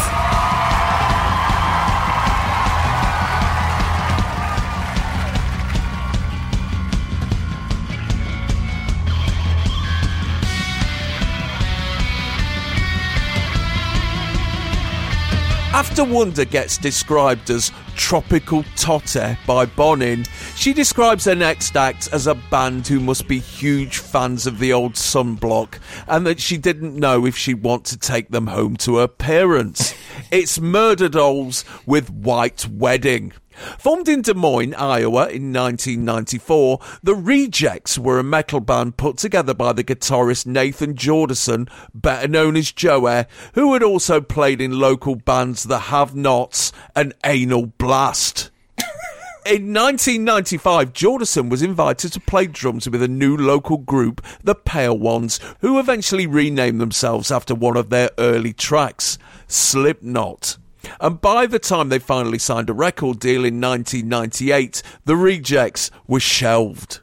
After Wonder gets described as tropical totte by Bonin, she describes her next act as a band who must be huge fans of the old sunblock and that she didn't know if she'd want to take them home to her parents. It's Murder Dolls with White Wedding. Formed in Des Moines, Iowa in nineteen ninety-four, The Rejects were a metal band put together by the guitarist Nathan Jordison, better known as Joey, who had also played in local bands The Have Nots and Anal Blast. In nineteen ninety-five, Jordison was invited to play drums with a new local group, The Pale Ones, who eventually renamed themselves after one of their early tracks, Slipknot. And by the time they finally signed a record deal in nineteen ninety-eight, The Rejects were shelved.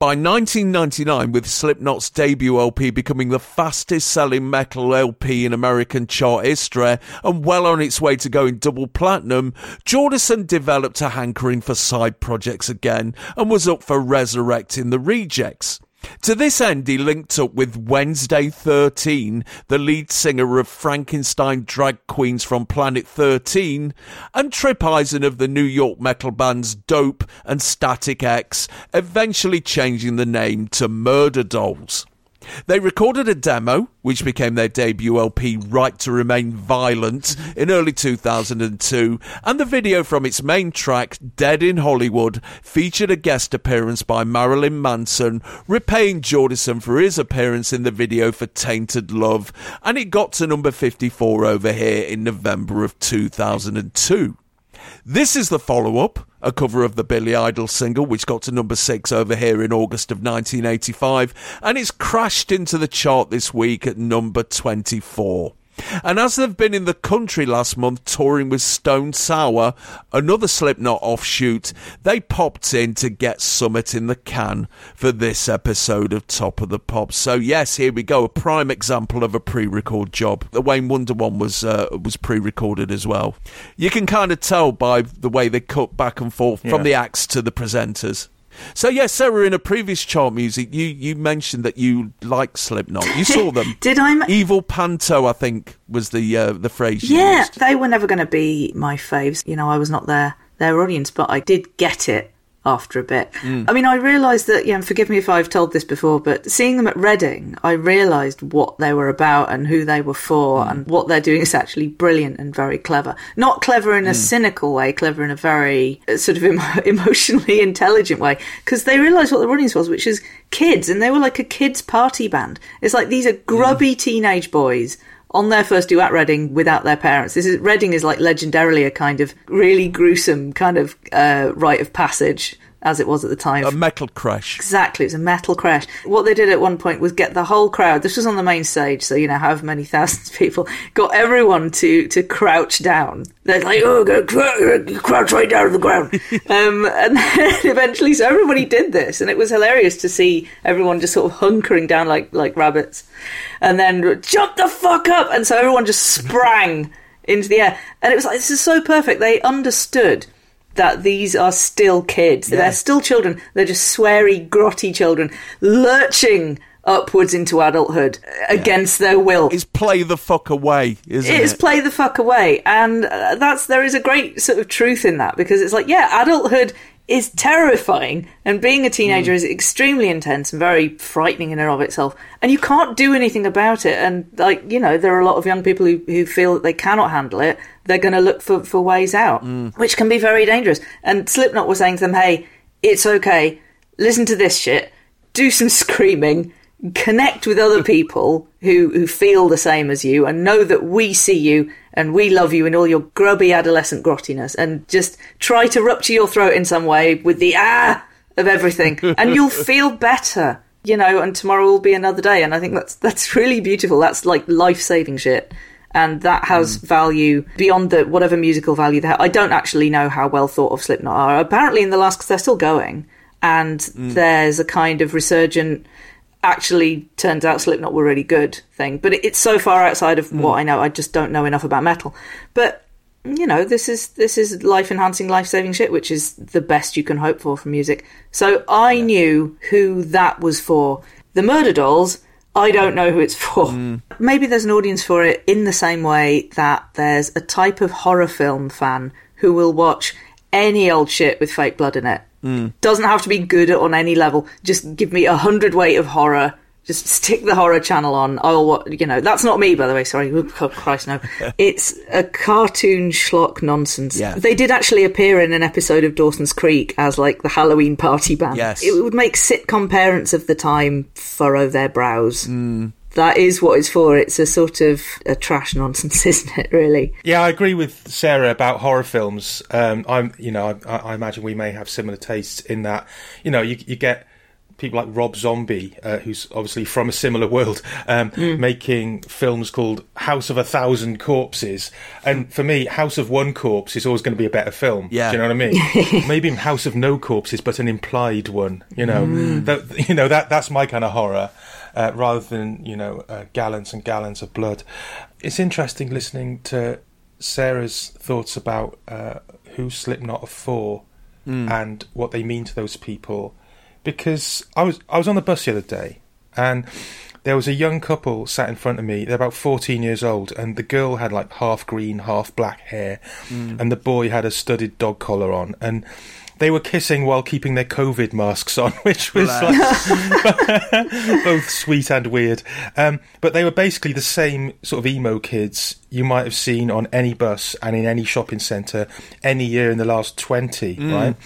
By nineteen ninety-nine, with Slipknot's debut L P becoming the fastest-selling metal L P in American chart history and well on its way to going double platinum, Jordison developed a hankering for side projects again and was up for resurrecting The Rejects. To this end, he linked up with Wednesday thirteen, the lead singer of Frankenstein drag queens from Planet thirteen, and Trip Eisen of the New York metal bands Dope and Static X, eventually changing the name to Murder Dolls. They recorded a demo, which became their debut L P, Right to Remain Violent, in early two thousand two, and the video from its main track, Dead in Hollywood, featured a guest appearance by Marilyn Manson, repaying Jordison for his appearance in the video for Tainted Love, and it got to number fifty-four over here in November of two thousand two. This is the follow-up, a cover of the Billy Idol single, which got to number six over here in August of nineteen eighty-five, and it's crashed into the chart this week at number twenty-four. And as they've been in the country last month touring with Stone Sour, another Slipknot offshoot, they popped in to get Summit in the can for this episode of Top of the Pops. So yes, here we go, a prime example of a pre-record job. The Wayne Wonder one was uh, was pre-recorded as well. You can kind of tell by the way they cut back and forth yeah. from the acts to the presenters. So, yes, Sarah, in a previous Chart Music, you, you mentioned that you like Slipknot. You saw them. Did I? Ma- Evil Panto, I think, was the uh, the phrase you yeah, used. Yeah, they were never going to be my faves. You know, I was not their, their audience, but I did get it after a bit. Mm. I mean, I realised that, you know, forgive me if I've told this before, but seeing them at Reading, I realised what they were about and who they were for mm. and what they're doing is actually brilliant and very clever. Not clever in a mm. cynical way, clever in a very sort of em- emotionally intelligent way, because they realised what the audience was, which is kids, and they were like a kids' party band. It's like these are grubby mm. teenage boys on their first do at Reading without their parents. This is Reading is like legendarily a kind of really gruesome kind of uh, rite of passage, as it was at the time. A metal crash. Exactly, it was a metal crash. What they did at one point was get the whole crowd, this was on the main stage, so, you know, however many thousands of people, got everyone to, to crouch down. They're like, oh, go crouch, crouch right down to the ground. um, and then eventually, so everybody did this, and it was hilarious to see everyone just sort of hunkering down like, like rabbits. And then, jump the fuck up! And so everyone just sprang into the air. And it was like, this is so perfect. They understood that these are still kids. Yeah. They're still children. They're just sweary, grotty children lurching upwards into adulthood yeah. against their will. It's play the fuck away, isn't it? It is play the fuck away. And that's there is a great sort of truth in that, because it's like, yeah, adulthood is terrifying, and being a teenager mm. is extremely intense and very frightening in and of itself, and you can't do anything about it. And, like, you know, there are a lot of young people who, who feel that they cannot handle it. They're going to look for, for ways out, mm. which can be very dangerous. And Slipknot was saying to them, hey, it's okay, listen to this shit, do some screaming, connect with other people who, who feel the same as you, and know that we see you and we love you in all your grubby adolescent grottiness, and just try to rupture your throat in some way with the ah of everything, and you'll feel better, you know, and tomorrow will be another day. And I think that's that's really beautiful. That's like life-saving shit, and that has mm. value beyond the whatever musical value they have. I don't actually know how well thought of Slipknot are. Apparently in the last, because they're still going, and mm. there's a kind of resurgent, actually turns out Slipknot were really good thing, but it, it's so far outside of mm. what I know. I just don't know enough about metal, but, you know, this is this is life enhancing life saving shit, which is the best you can hope for from music. So I yeah. knew who that was for. The Murder Dolls I don't know who it's for. Mm. Maybe there's an audience for it in the same way that there's a type of horror film fan who will watch any old shit with fake blood in it. Mm. Doesn't have to be good on any level. Just give me a hundredweight of horror. Just stick the horror channel on. I'll watch, you know, that's not me, by the way. Sorry. Oh, Christ, no. It's a cartoon schlock nonsense. Yeah. They did actually appear in an episode of Dawson's Creek as like the Halloween party band. Yes. It would make sitcom parents of the time furrow their brows. Mm. That is what it's for. It's a sort of a trash nonsense, isn't it, really? Yeah, I agree with Sarah about horror films. Um, I'm, you know, I, I imagine we may have similar tastes in that, you know, you, you get people like Rob Zombie, uh, who's obviously from a similar world, um, mm. making films called House of a Thousand Corpses. And for me, House of One Corpse is always going to be a better film. Yeah. Do you know what I mean? Maybe House of No Corpses, but an implied one. You know, mm. that, you know that that's my kind of horror. Uh, rather than, you know, uh, gallons and gallons of blood. It's interesting listening to Sarah's thoughts about uh, who Slipknot are for mm. and what they mean to those people. Because I was I was on the bus the other day and there was a young couple sat in front of me. They're about fourteen years old, and the girl had like half green, half black hair, mm. and the boy had a studded dog collar on. And they were kissing while keeping their COVID masks on, which was like, both sweet and weird. Um, but they were basically the same sort of emo kids you might have seen on any bus and in any shopping centre any year in the last twenty, mm. right?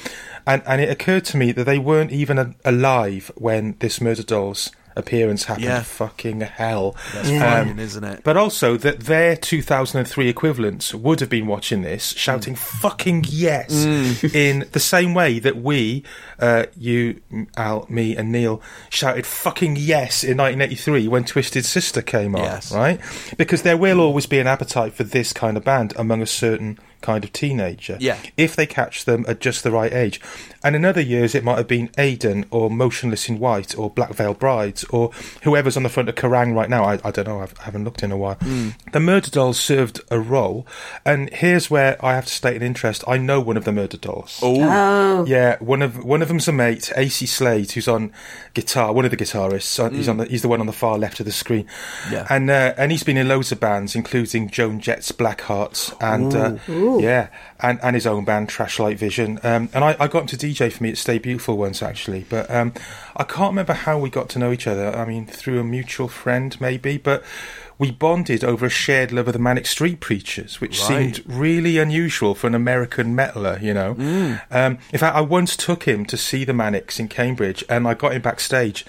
And and it occurred to me that they weren't even a- alive when this Murder Dolls appearance happened. Yeah. Fucking hell. That's yeah. fine, isn't it? But also that their two thousand three equivalents would have been watching this, shouting mm. fucking yes, mm. in the same way that we, uh, you, Al, me and Neil, shouted fucking yes in nineteen eighty-three when Twisted Sister came on, yes. right? Because there will always be an appetite for this kind of band among a certain kind of teenager, yeah. if they catch them at just the right age. And in other years it might have been Aiden or Motionless in White or Black Veil Brides or whoever's on the front of Kerrang right now. I, I don't know, I've, I haven't looked in a while. mm. The Murder Dolls served a role, and here's where I have to state an interest. I know one of the Murder Dolls. Ooh. Oh yeah, one of one of them's a mate, A C Slade, who's on guitar, one of the guitarists. mm. he's on the, he's the one on the far left of the screen, yeah. and uh, and he's been in loads of bands including Joan Jett's Black Hearts and uh, yeah, and, and his own band, Trashlight Vision. Um, and I, I got him to D J for me at Stay Beautiful once, actually. But um, I can't remember how we got to know each other. I mean, through a mutual friend, maybe. But we bonded over a shared love of the Manic Street Preachers, which right. seemed really unusual for an American metaler, you know. Mm. Um, in fact, I once took him to see the Manics in Cambridge, and I got him backstage.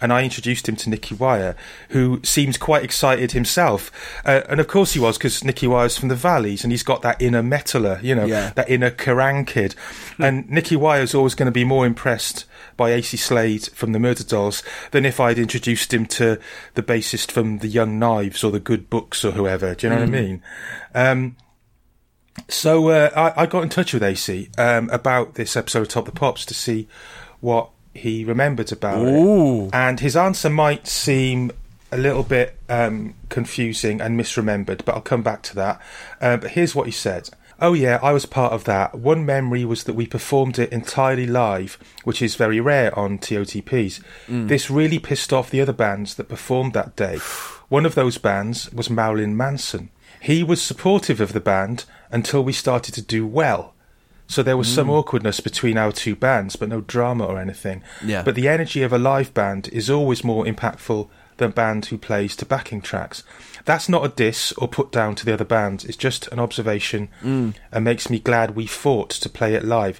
And I introduced him to Nicky Wire, who seems quite excited himself. Uh, and of course he was, because Nicky Wire's from the Valleys, and he's got that inner metaller, you know, yeah. that inner Kerrang kid. And Nicky Wire's always going to be more impressed by A C Slade from the Murder Dolls than if I'd introduced him to the bassist from the Young Knives or the Good Books or whoever. Do you know mm. what I mean? Um, so uh, I, I got in touch with A C um, about this episode of Top the Pops to see what he remembered about Ooh. it, and his answer might seem a little bit um, confusing and misremembered, but I'll come back to that. Uh, but here's what he said. Oh yeah, I was part of that. One memory was that we performed it entirely live, which is very rare on T O T Ps. Mm. This really pissed off the other bands that performed that day. One of those bands was Marilyn Manson. He was supportive of the band until we started to do well. So there was mm. some awkwardness between our two bands, but no drama or anything. Yeah. But the energy of a live band is always more impactful than a band who plays to backing tracks. That's not a diss or put down to the other band. It's just an observation, mm. and makes me glad we fought to play it live.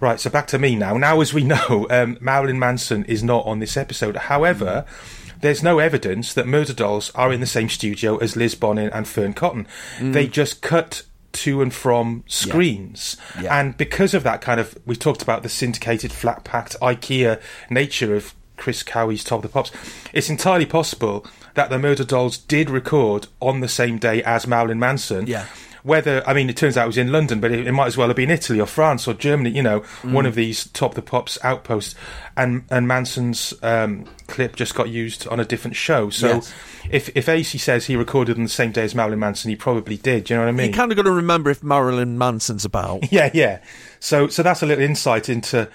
Right, so back to me now. Now, as we know, um, Marilyn Manson is not on this episode. However, mm. there's no evidence that Murder Dolls are in the same studio as Liz Bonin and Fern Cotton. Mm. They just cut to and from screens, yeah. Yeah. and because of that kind of, we talked about the syndicated, flat-packed, IKEA nature of Chris Cowie's Top of the Pops, it's entirely possible that the Murder Dolls did record on the same day as Marilyn Manson. Yeah. Whether, I mean, it turns out it was in London, but it, it might as well have been Italy or France or Germany, you know, mm. one of these Top the Pops outposts. And and Manson's um, clip just got used on a different show. So yes. if, if A C says he recorded on the same day as Marilyn Manson, he probably did. Do you know what I mean? You kind of got to remember if Marilyn Manson's about. yeah, yeah. So so that's a little insight into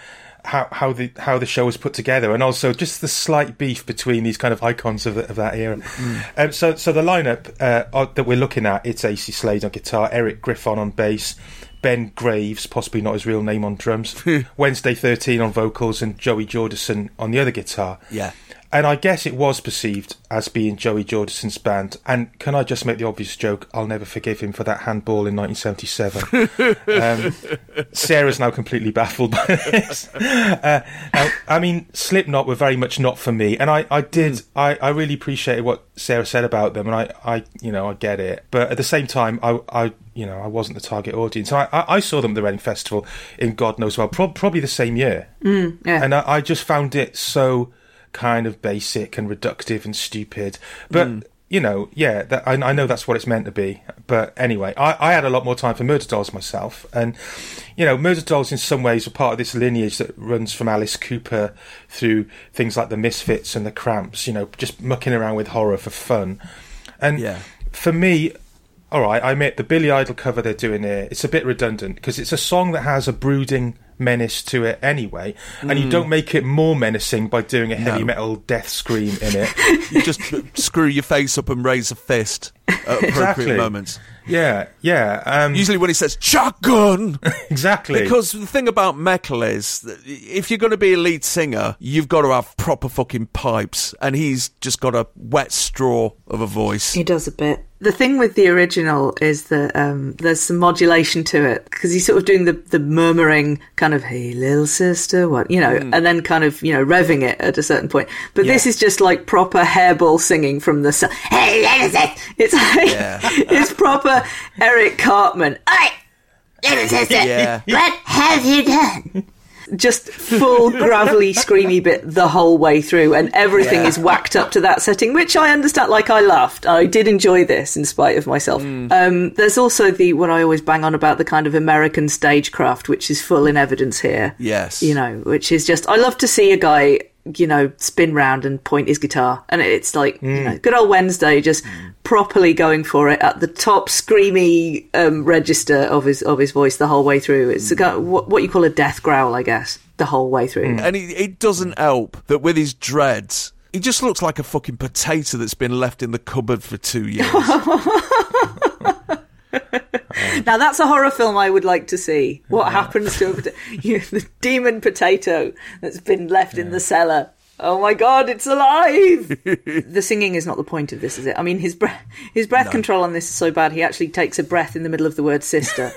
how how the how the show was put together, and also just the slight beef between these kind of icons of, the, of that era. Mm. Um, so so the lineup uh, are, that we're looking at, it's A C Slade on guitar, Eric Griffon on bass, Ben Graves, possibly not his real name, on drums, Wednesday thirteen on vocals, and Joey Jordison on the other guitar. Yeah. And I guess it was perceived as being Joey Jordison's band. And can I just make the obvious joke? I'll never forgive him for that handball in nineteen seventy-seven. um, Sarah's now completely baffled by this. Uh, I, I mean, Slipknot were very much not for me. And I, I did, mm. I, I really appreciated what Sarah said about them. And I, I, you know, I get it. But at the same time, I, I you know, I wasn't the target audience. I, I, I saw them at the Reading Festival in God knows well, pro- probably the same year. Mm, yeah. And I, I just found it so kind of basic and reductive and stupid, but mm. you know, yeah, that, I, I know that's what it's meant to be. But anyway, I, I had a lot more time for Murder Dolls myself, and you know, Murder Dolls in some ways are part of this lineage that runs from Alice Cooper through things like the Misfits and the Cramps, you know, just mucking around with horror for fun. And yeah. for me, all right, I admit the Billy Idol cover they're doing here, it's a bit redundant because it's a song that has a brooding menace to it anyway, and mm. you don't make it more menacing by doing a heavy no. metal death scream in it. You just screw your face up and raise a fist at appropriate exactly. moments. Yeah, yeah. Um, Usually when he says, shotgun! Exactly. Because the thing about metal is, that if you're going to be a lead singer, you've got to have proper fucking pipes, and he's just got a wet straw of a voice. He does a bit. The thing with the original is that um, there's some modulation to it, because he's sort of doing the, the murmuring kind of, hey, little sister, what, you know, mm. and then kind of, you know, revving it at a certain point. But yeah. this is just like proper hairball singing from the, hey, little sister! It's like, yeah. it's proper Eric Cartman. All right, little sister, yeah. what have you done? Just full gravelly screamy bit the whole way through, and everything yeah. is whacked up to that setting, which I understand. Like, I laughed, I did enjoy this in spite of myself. mm. Um there's also the what I always bang on about, the kind of American stagecraft, which is full in evidence here. Yes, you know, which is just, I love to see a guy, you know, spin round and point his guitar, and it's like, mm. you know, good old Wednesday just mm. properly going for it at the top screamy um register of his of his voice the whole way through. It's mm. kind of what, what you call a death growl, I guess, the whole way through. mm. And it, it doesn't help that with his dreads he just looks like a fucking potato that's been left in the cupboard for two years. Now that's a horror film I would like to see. What yeah. happens to a, you know, the demon potato that's been left yeah. in the cellar? Oh my God, it's alive! The singing is not the point of this, is it? I mean, his breath, his breath no. control on this is so bad. He actually takes a breath in the middle of the word sister.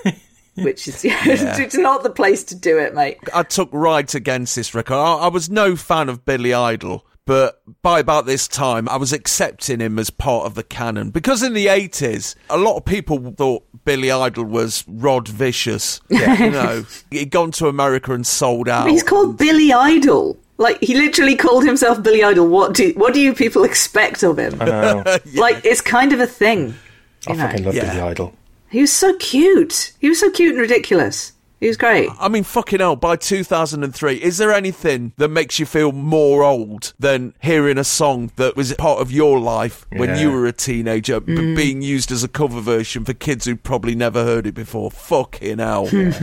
Which is yeah, yeah. it's not the place to do it, mate. I took rides against this record. I, I was no fan of Billy Idol, but by about this time, I was accepting him as part of the canon. Because in the eighties, a lot of people thought Billy Idol was Rod Vicious. Yeah. You know, he'd gone to America and sold out. But he's called Billy Idol. Like, he literally called himself Billy Idol. What do what do you people expect of him? I know. yeah. Like, it's kind of a thing. I know? fucking love yeah. Billy Idol. He was so cute. He was so cute and ridiculous. He was great. I mean, fucking hell, by two thousand three, is there anything that makes you feel more old than hearing a song that was part of your life yeah. when you were a teenager mm. b- being used as a cover version for kids who probably never heard it before? Fucking hell. Yeah.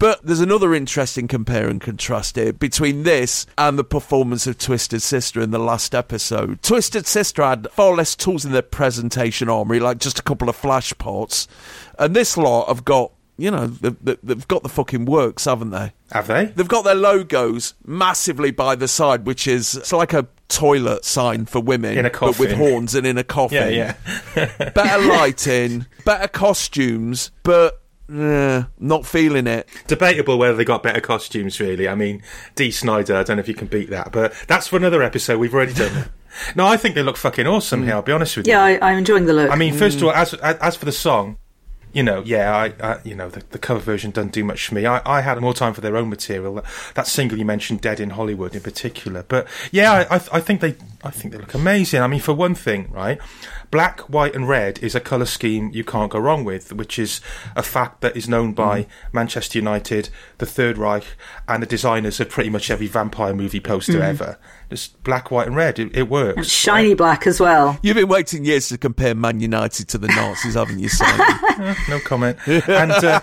But there's another interesting compare and contrast here between this and the performance of Twisted Sister in the last episode. Twisted Sister had far less tools in their presentation armoury, like just a couple of flash pots. And this lot have got, you know, they've got the fucking works, haven't they? Have they? They've got their logos massively by the side, which is, it's like a toilet sign for women. In a coffin. But with horns and in a coffin. Yeah, yeah. Better lighting, better costumes, but uh, not feeling it. Debatable whether they got better costumes, really. I mean, Dee Snider, I don't know if you can beat that, but that's for another episode. We've already done that. No, I think they look fucking awesome mm. here, I'll be honest with yeah, you. Yeah, I'm enjoying the look. I mean, first mm. of all, as as for the song, you know, yeah, I, I you know, the, the cover version doesn't do much for me. I, I had more time for their own material. That, that single you mentioned, Dead in Hollywood, in particular. But yeah, I, I think they, I think they look amazing. I mean, for one thing, right, black, white, and red is a colour scheme you can't go wrong with, which is a fact that is known by mm. Manchester United, the Third Reich, and the designers of pretty much every vampire movie poster mm. ever. Just black, white, and red. It, it works. And shiny right? black as well. You've been waiting years to compare Man United to the Nazis, haven't you, Simon? No comment. And uh,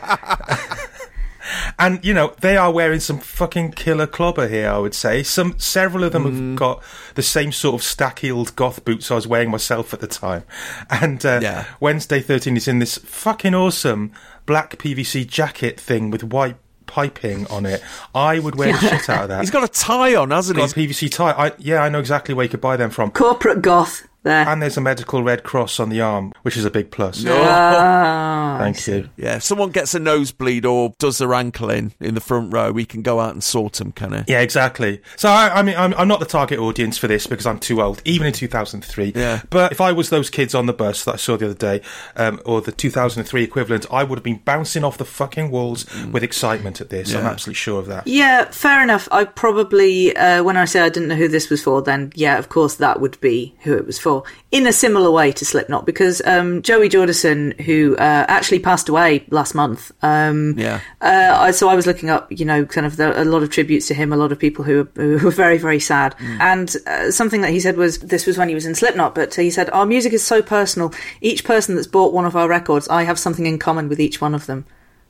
And, you know, they are wearing some fucking killer clobber here, I would say. Some Several of them mm. have got the same sort of stack-heeled goth boots I was wearing myself at the time. And uh, yeah. Wednesday thirteen is in this fucking awesome black P V C jacket thing with white piping on it. I would wear the shit out of that. He's got a tie on, hasn't he? He's got a P V C tie. I, yeah, I know exactly where you could buy them from. Corporate goth. There. And there's a medical red cross on the arm, which is a big plus. No. Oh. Thank you. Yeah, if someone gets a nosebleed or does their ankle in in the front row, we can go out and sort them, can we? Yeah, exactly. So, I, I mean, I'm, I'm not the target audience for this because I'm too old, even in two thousand three. Yeah. But if I was those kids on the bus that I saw the other day, um, or the two thousand three equivalent, I would have been bouncing off the fucking walls mm. with excitement at this. Yeah. I'm absolutely sure of that. Yeah, fair enough. I probably, uh, when I say I didn't know who this was for, then, yeah, of course, that would be who it was for. In a similar way to Slipknot, because um, Joey Jordison, who uh, actually passed away last month, um, yeah. uh, so I was looking up, you know, kind of the, a lot of tributes to him, a lot of people who were, who were very, very sad. Mm. And uh, something that he said was, this was when he was in Slipknot, but he said, our music is so personal. Each person that's bought one of our records, I have something in common with each one of them,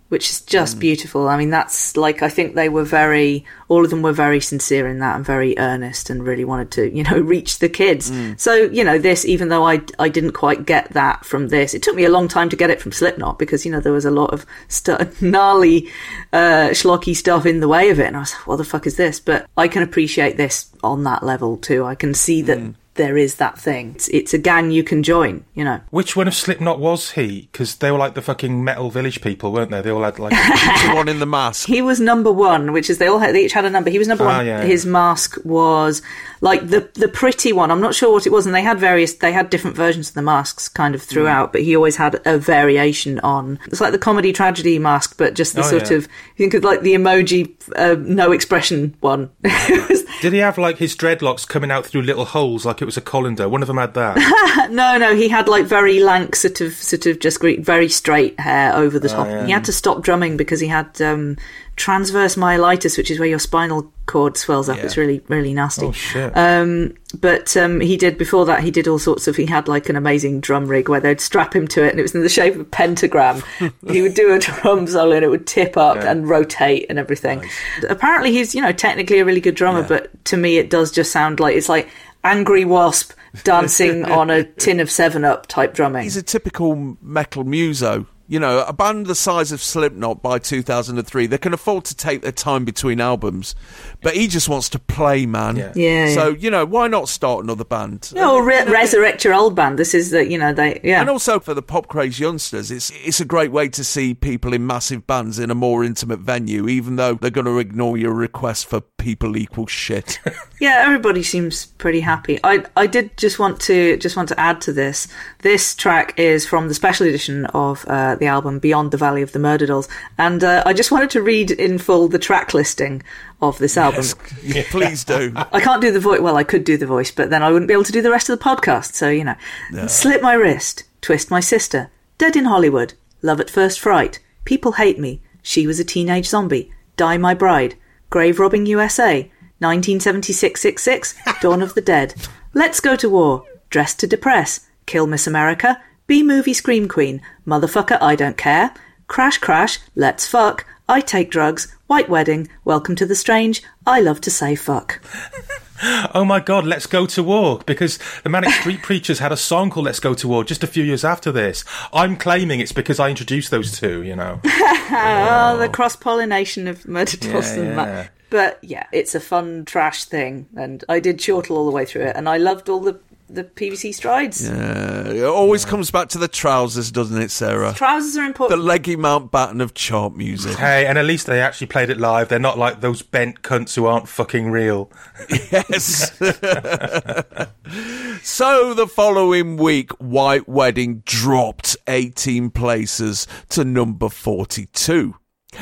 which is just mm. beautiful. I mean, that's like, I think they were very, all of them were very sincere in that and very earnest and really wanted to, you know, reach the kids. Mm. So, you know, this, even though I, I didn't quite get that from this, it took me a long time to get it from Slipknot because, you know, there was a lot of st- gnarly, uh, schlocky stuff in the way of it. And I was like, what the fuck is this? But I can appreciate this on that level too. I can see that mm. there is that thing. It's, it's a gang you can join, you know. Which one of Slipknot was he? Because they were like the fucking metal village people, weren't they? They all had like the one in the mask. He was number one, which is they all had, they each had a number. He was number ah, one. Yeah, His yeah. mask was like the the pretty one. I'm not sure what it was, and they had various. They had different versions of the masks kind of throughout, mm. but he always had a variation on. It's like the comedy tragedy mask, but just the oh, sort yeah. of you think of like the emoji uh, no expression one. Did he have like his dreadlocks coming out through little holes like? It was a colander. One of them had that. no, no, he had like very lank, sort of, sort of just very straight hair over the top. Oh, yeah. He had to stop drumming because he had um, transverse myelitis, which is where your spinal cord swells up. Yeah. It's really, really nasty. Oh, shit. Um, but um, he did before that. He did all sorts of. He had like an amazing drum rig where they'd strap him to it, and it was in the shape of a pentagram. He would do a drum solo, and it would tip up yeah. and rotate and everything. Nice. Apparently, he's you know technically a really good drummer, yeah. but to me, it does just sound like it's like. Angry wasp dancing on a tin of seven up type drumming. He's a typical metal muso. You know, a band the size of Slipknot by two thousand three, they can afford to take their time between albums, but he just wants to play, man. Yeah. yeah so, yeah. you know, why not start another band? No, or re- you know, resurrect your old band. This is the, you know, they, yeah. And also for the pop craze youngsters, it's, it's a great way to see people in massive bands in a more intimate venue, even though they're going to ignore your request for people equal shit. Yeah, everybody seems pretty happy. I, I did just want to, just want to add to this. This track is from the special edition of, uh, the album Beyond the Valley of the Murder Dolls, and uh, I just wanted to read in full the track listing of this album. Yes, please do. I can't do the voice. Well, I could do the voice, but then I wouldn't be able to do the rest of the podcast, so you know. No. Slip My Wrist, Twist My Sister, Dead in Hollywood, Love at First Fright, People Hate Me, She Was a Teenage Zombie, Die My Bride, Grave Robbing U S A, nineteen seventy-six sixty-six, Dawn of the Dead, Let's Go to War, Dressed to Depress, Kill Miss America, B-Movie Scream Queen, Motherfucker I Don't Care, Crash Crash, Let's Fuck, I Take Drugs, White Wedding, Welcome to the Strange, I Love to Say Fuck. Oh my God, Let's Go to War, because the Manic Street Preachers had a song called Let's Go to War just a few years after this. I'm claiming it's because I introduced those two, you know. oh. oh, the cross-pollination of Murder Dolls yeah, and that. Yeah. But yeah, it's a fun trash thing, and I did chortle all the way through it, and I loved all the The P V C strides. Yeah, it always yeah. comes back to the trousers, doesn't it, Sarah? Trousers are important. The leggy Mountbatten of chart music. Hey, and at least they actually played it live. They're not like those bent cunts who aren't fucking real. Yes. So the following week, White Wedding dropped eighteen places to number forty-two.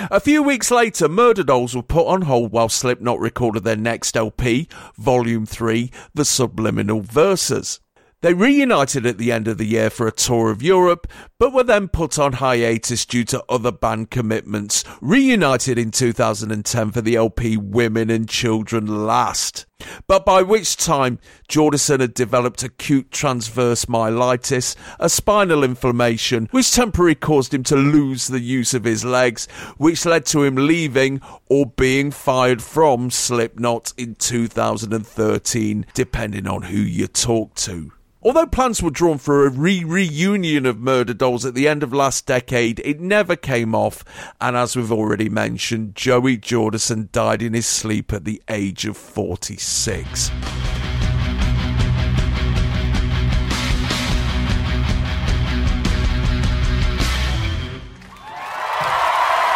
A few weeks later, Murder Dolls were put on hold while Slipknot recorded their next L P, Volume three, The Subliminal Verses. They reunited at the end of the year for a tour of Europe, but were then put on hiatus due to other band commitments, reunited in two thousand ten for the L P Women and Children Last. But by which time, Jordison had developed acute transverse myelitis, a spinal inflammation, which temporarily caused him to lose the use of his legs, which led to him leaving or being fired from Slipknot in two thousand thirteen, depending on who you talk to. Although plans were drawn for a re-reunion of Murder Dolls at the end of last decade, it never came off, and as we've already mentioned, Joey Jordison died in his sleep at the age of forty-six.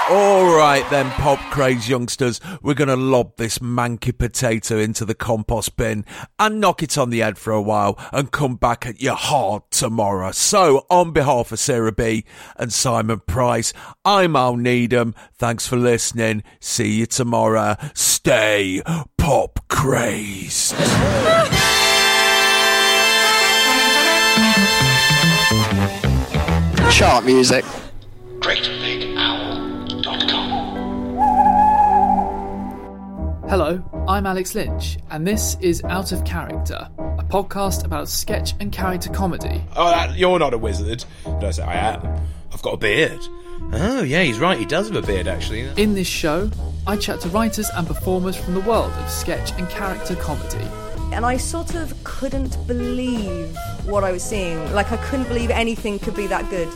All right then, pop craze youngsters, we're going to lob this manky potato into the compost bin and knock it on the head for a while and come back at you hard tomorrow. So, on behalf of Sarah B and Simon Price, I'm Al Needham. Thanks for listening. See you tomorrow. Stay pop crazed. Chart music. Great Big Owl. Hello, I'm Alex Lynch, and this is Out of Character, a podcast about sketch and character comedy. Oh, that, you're not a wizard. But I say, I am. I've got a beard. Oh, yeah, he's right, he does have a beard, actually. In this show, I chat to writers and performers from the world of sketch and character comedy. And I sort of couldn't believe what I was seeing. Like, I couldn't believe anything could be that good.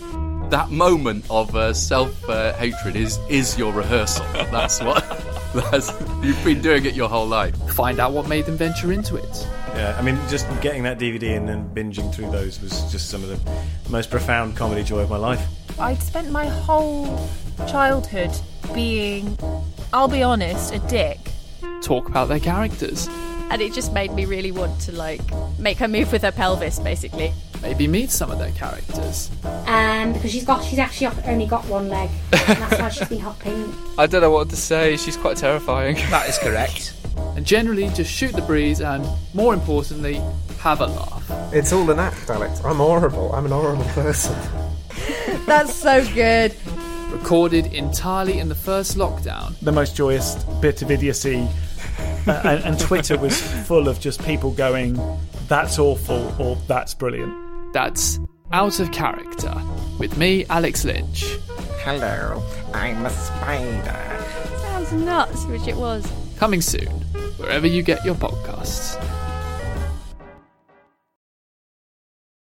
That moment of uh, self-hatred uh, is is your rehearsal. That's what that's, you've been doing it your whole life. Find out what made them venture into it. Yeah, I mean, just getting that D V D and then binging through those was just some of the most profound comedy joy of my life. I'd spent my whole childhood being, I'll be honest, a dick. Talk about their characters. And it just made me really want to, like, make her move with her pelvis, basically. Maybe meet some of their characters. Um, because she's got, she's actually only got one leg. And that's why she's been hopping. I don't know what to say. She's quite terrifying. That is correct. And generally, just shoot the breeze and, more importantly, have a laugh. It's all an act, Alex. I'm horrible. I'm an horrible person. That's so good. Recorded entirely in the first lockdown. The most joyous bit of idiocy. uh, and, and Twitter was full of just people going, that's awful or that's brilliant. That's Out of Character with me, Alex Lynch. Hello, I'm a spider. Sounds nuts, which it was. Coming soon, wherever you get your podcasts.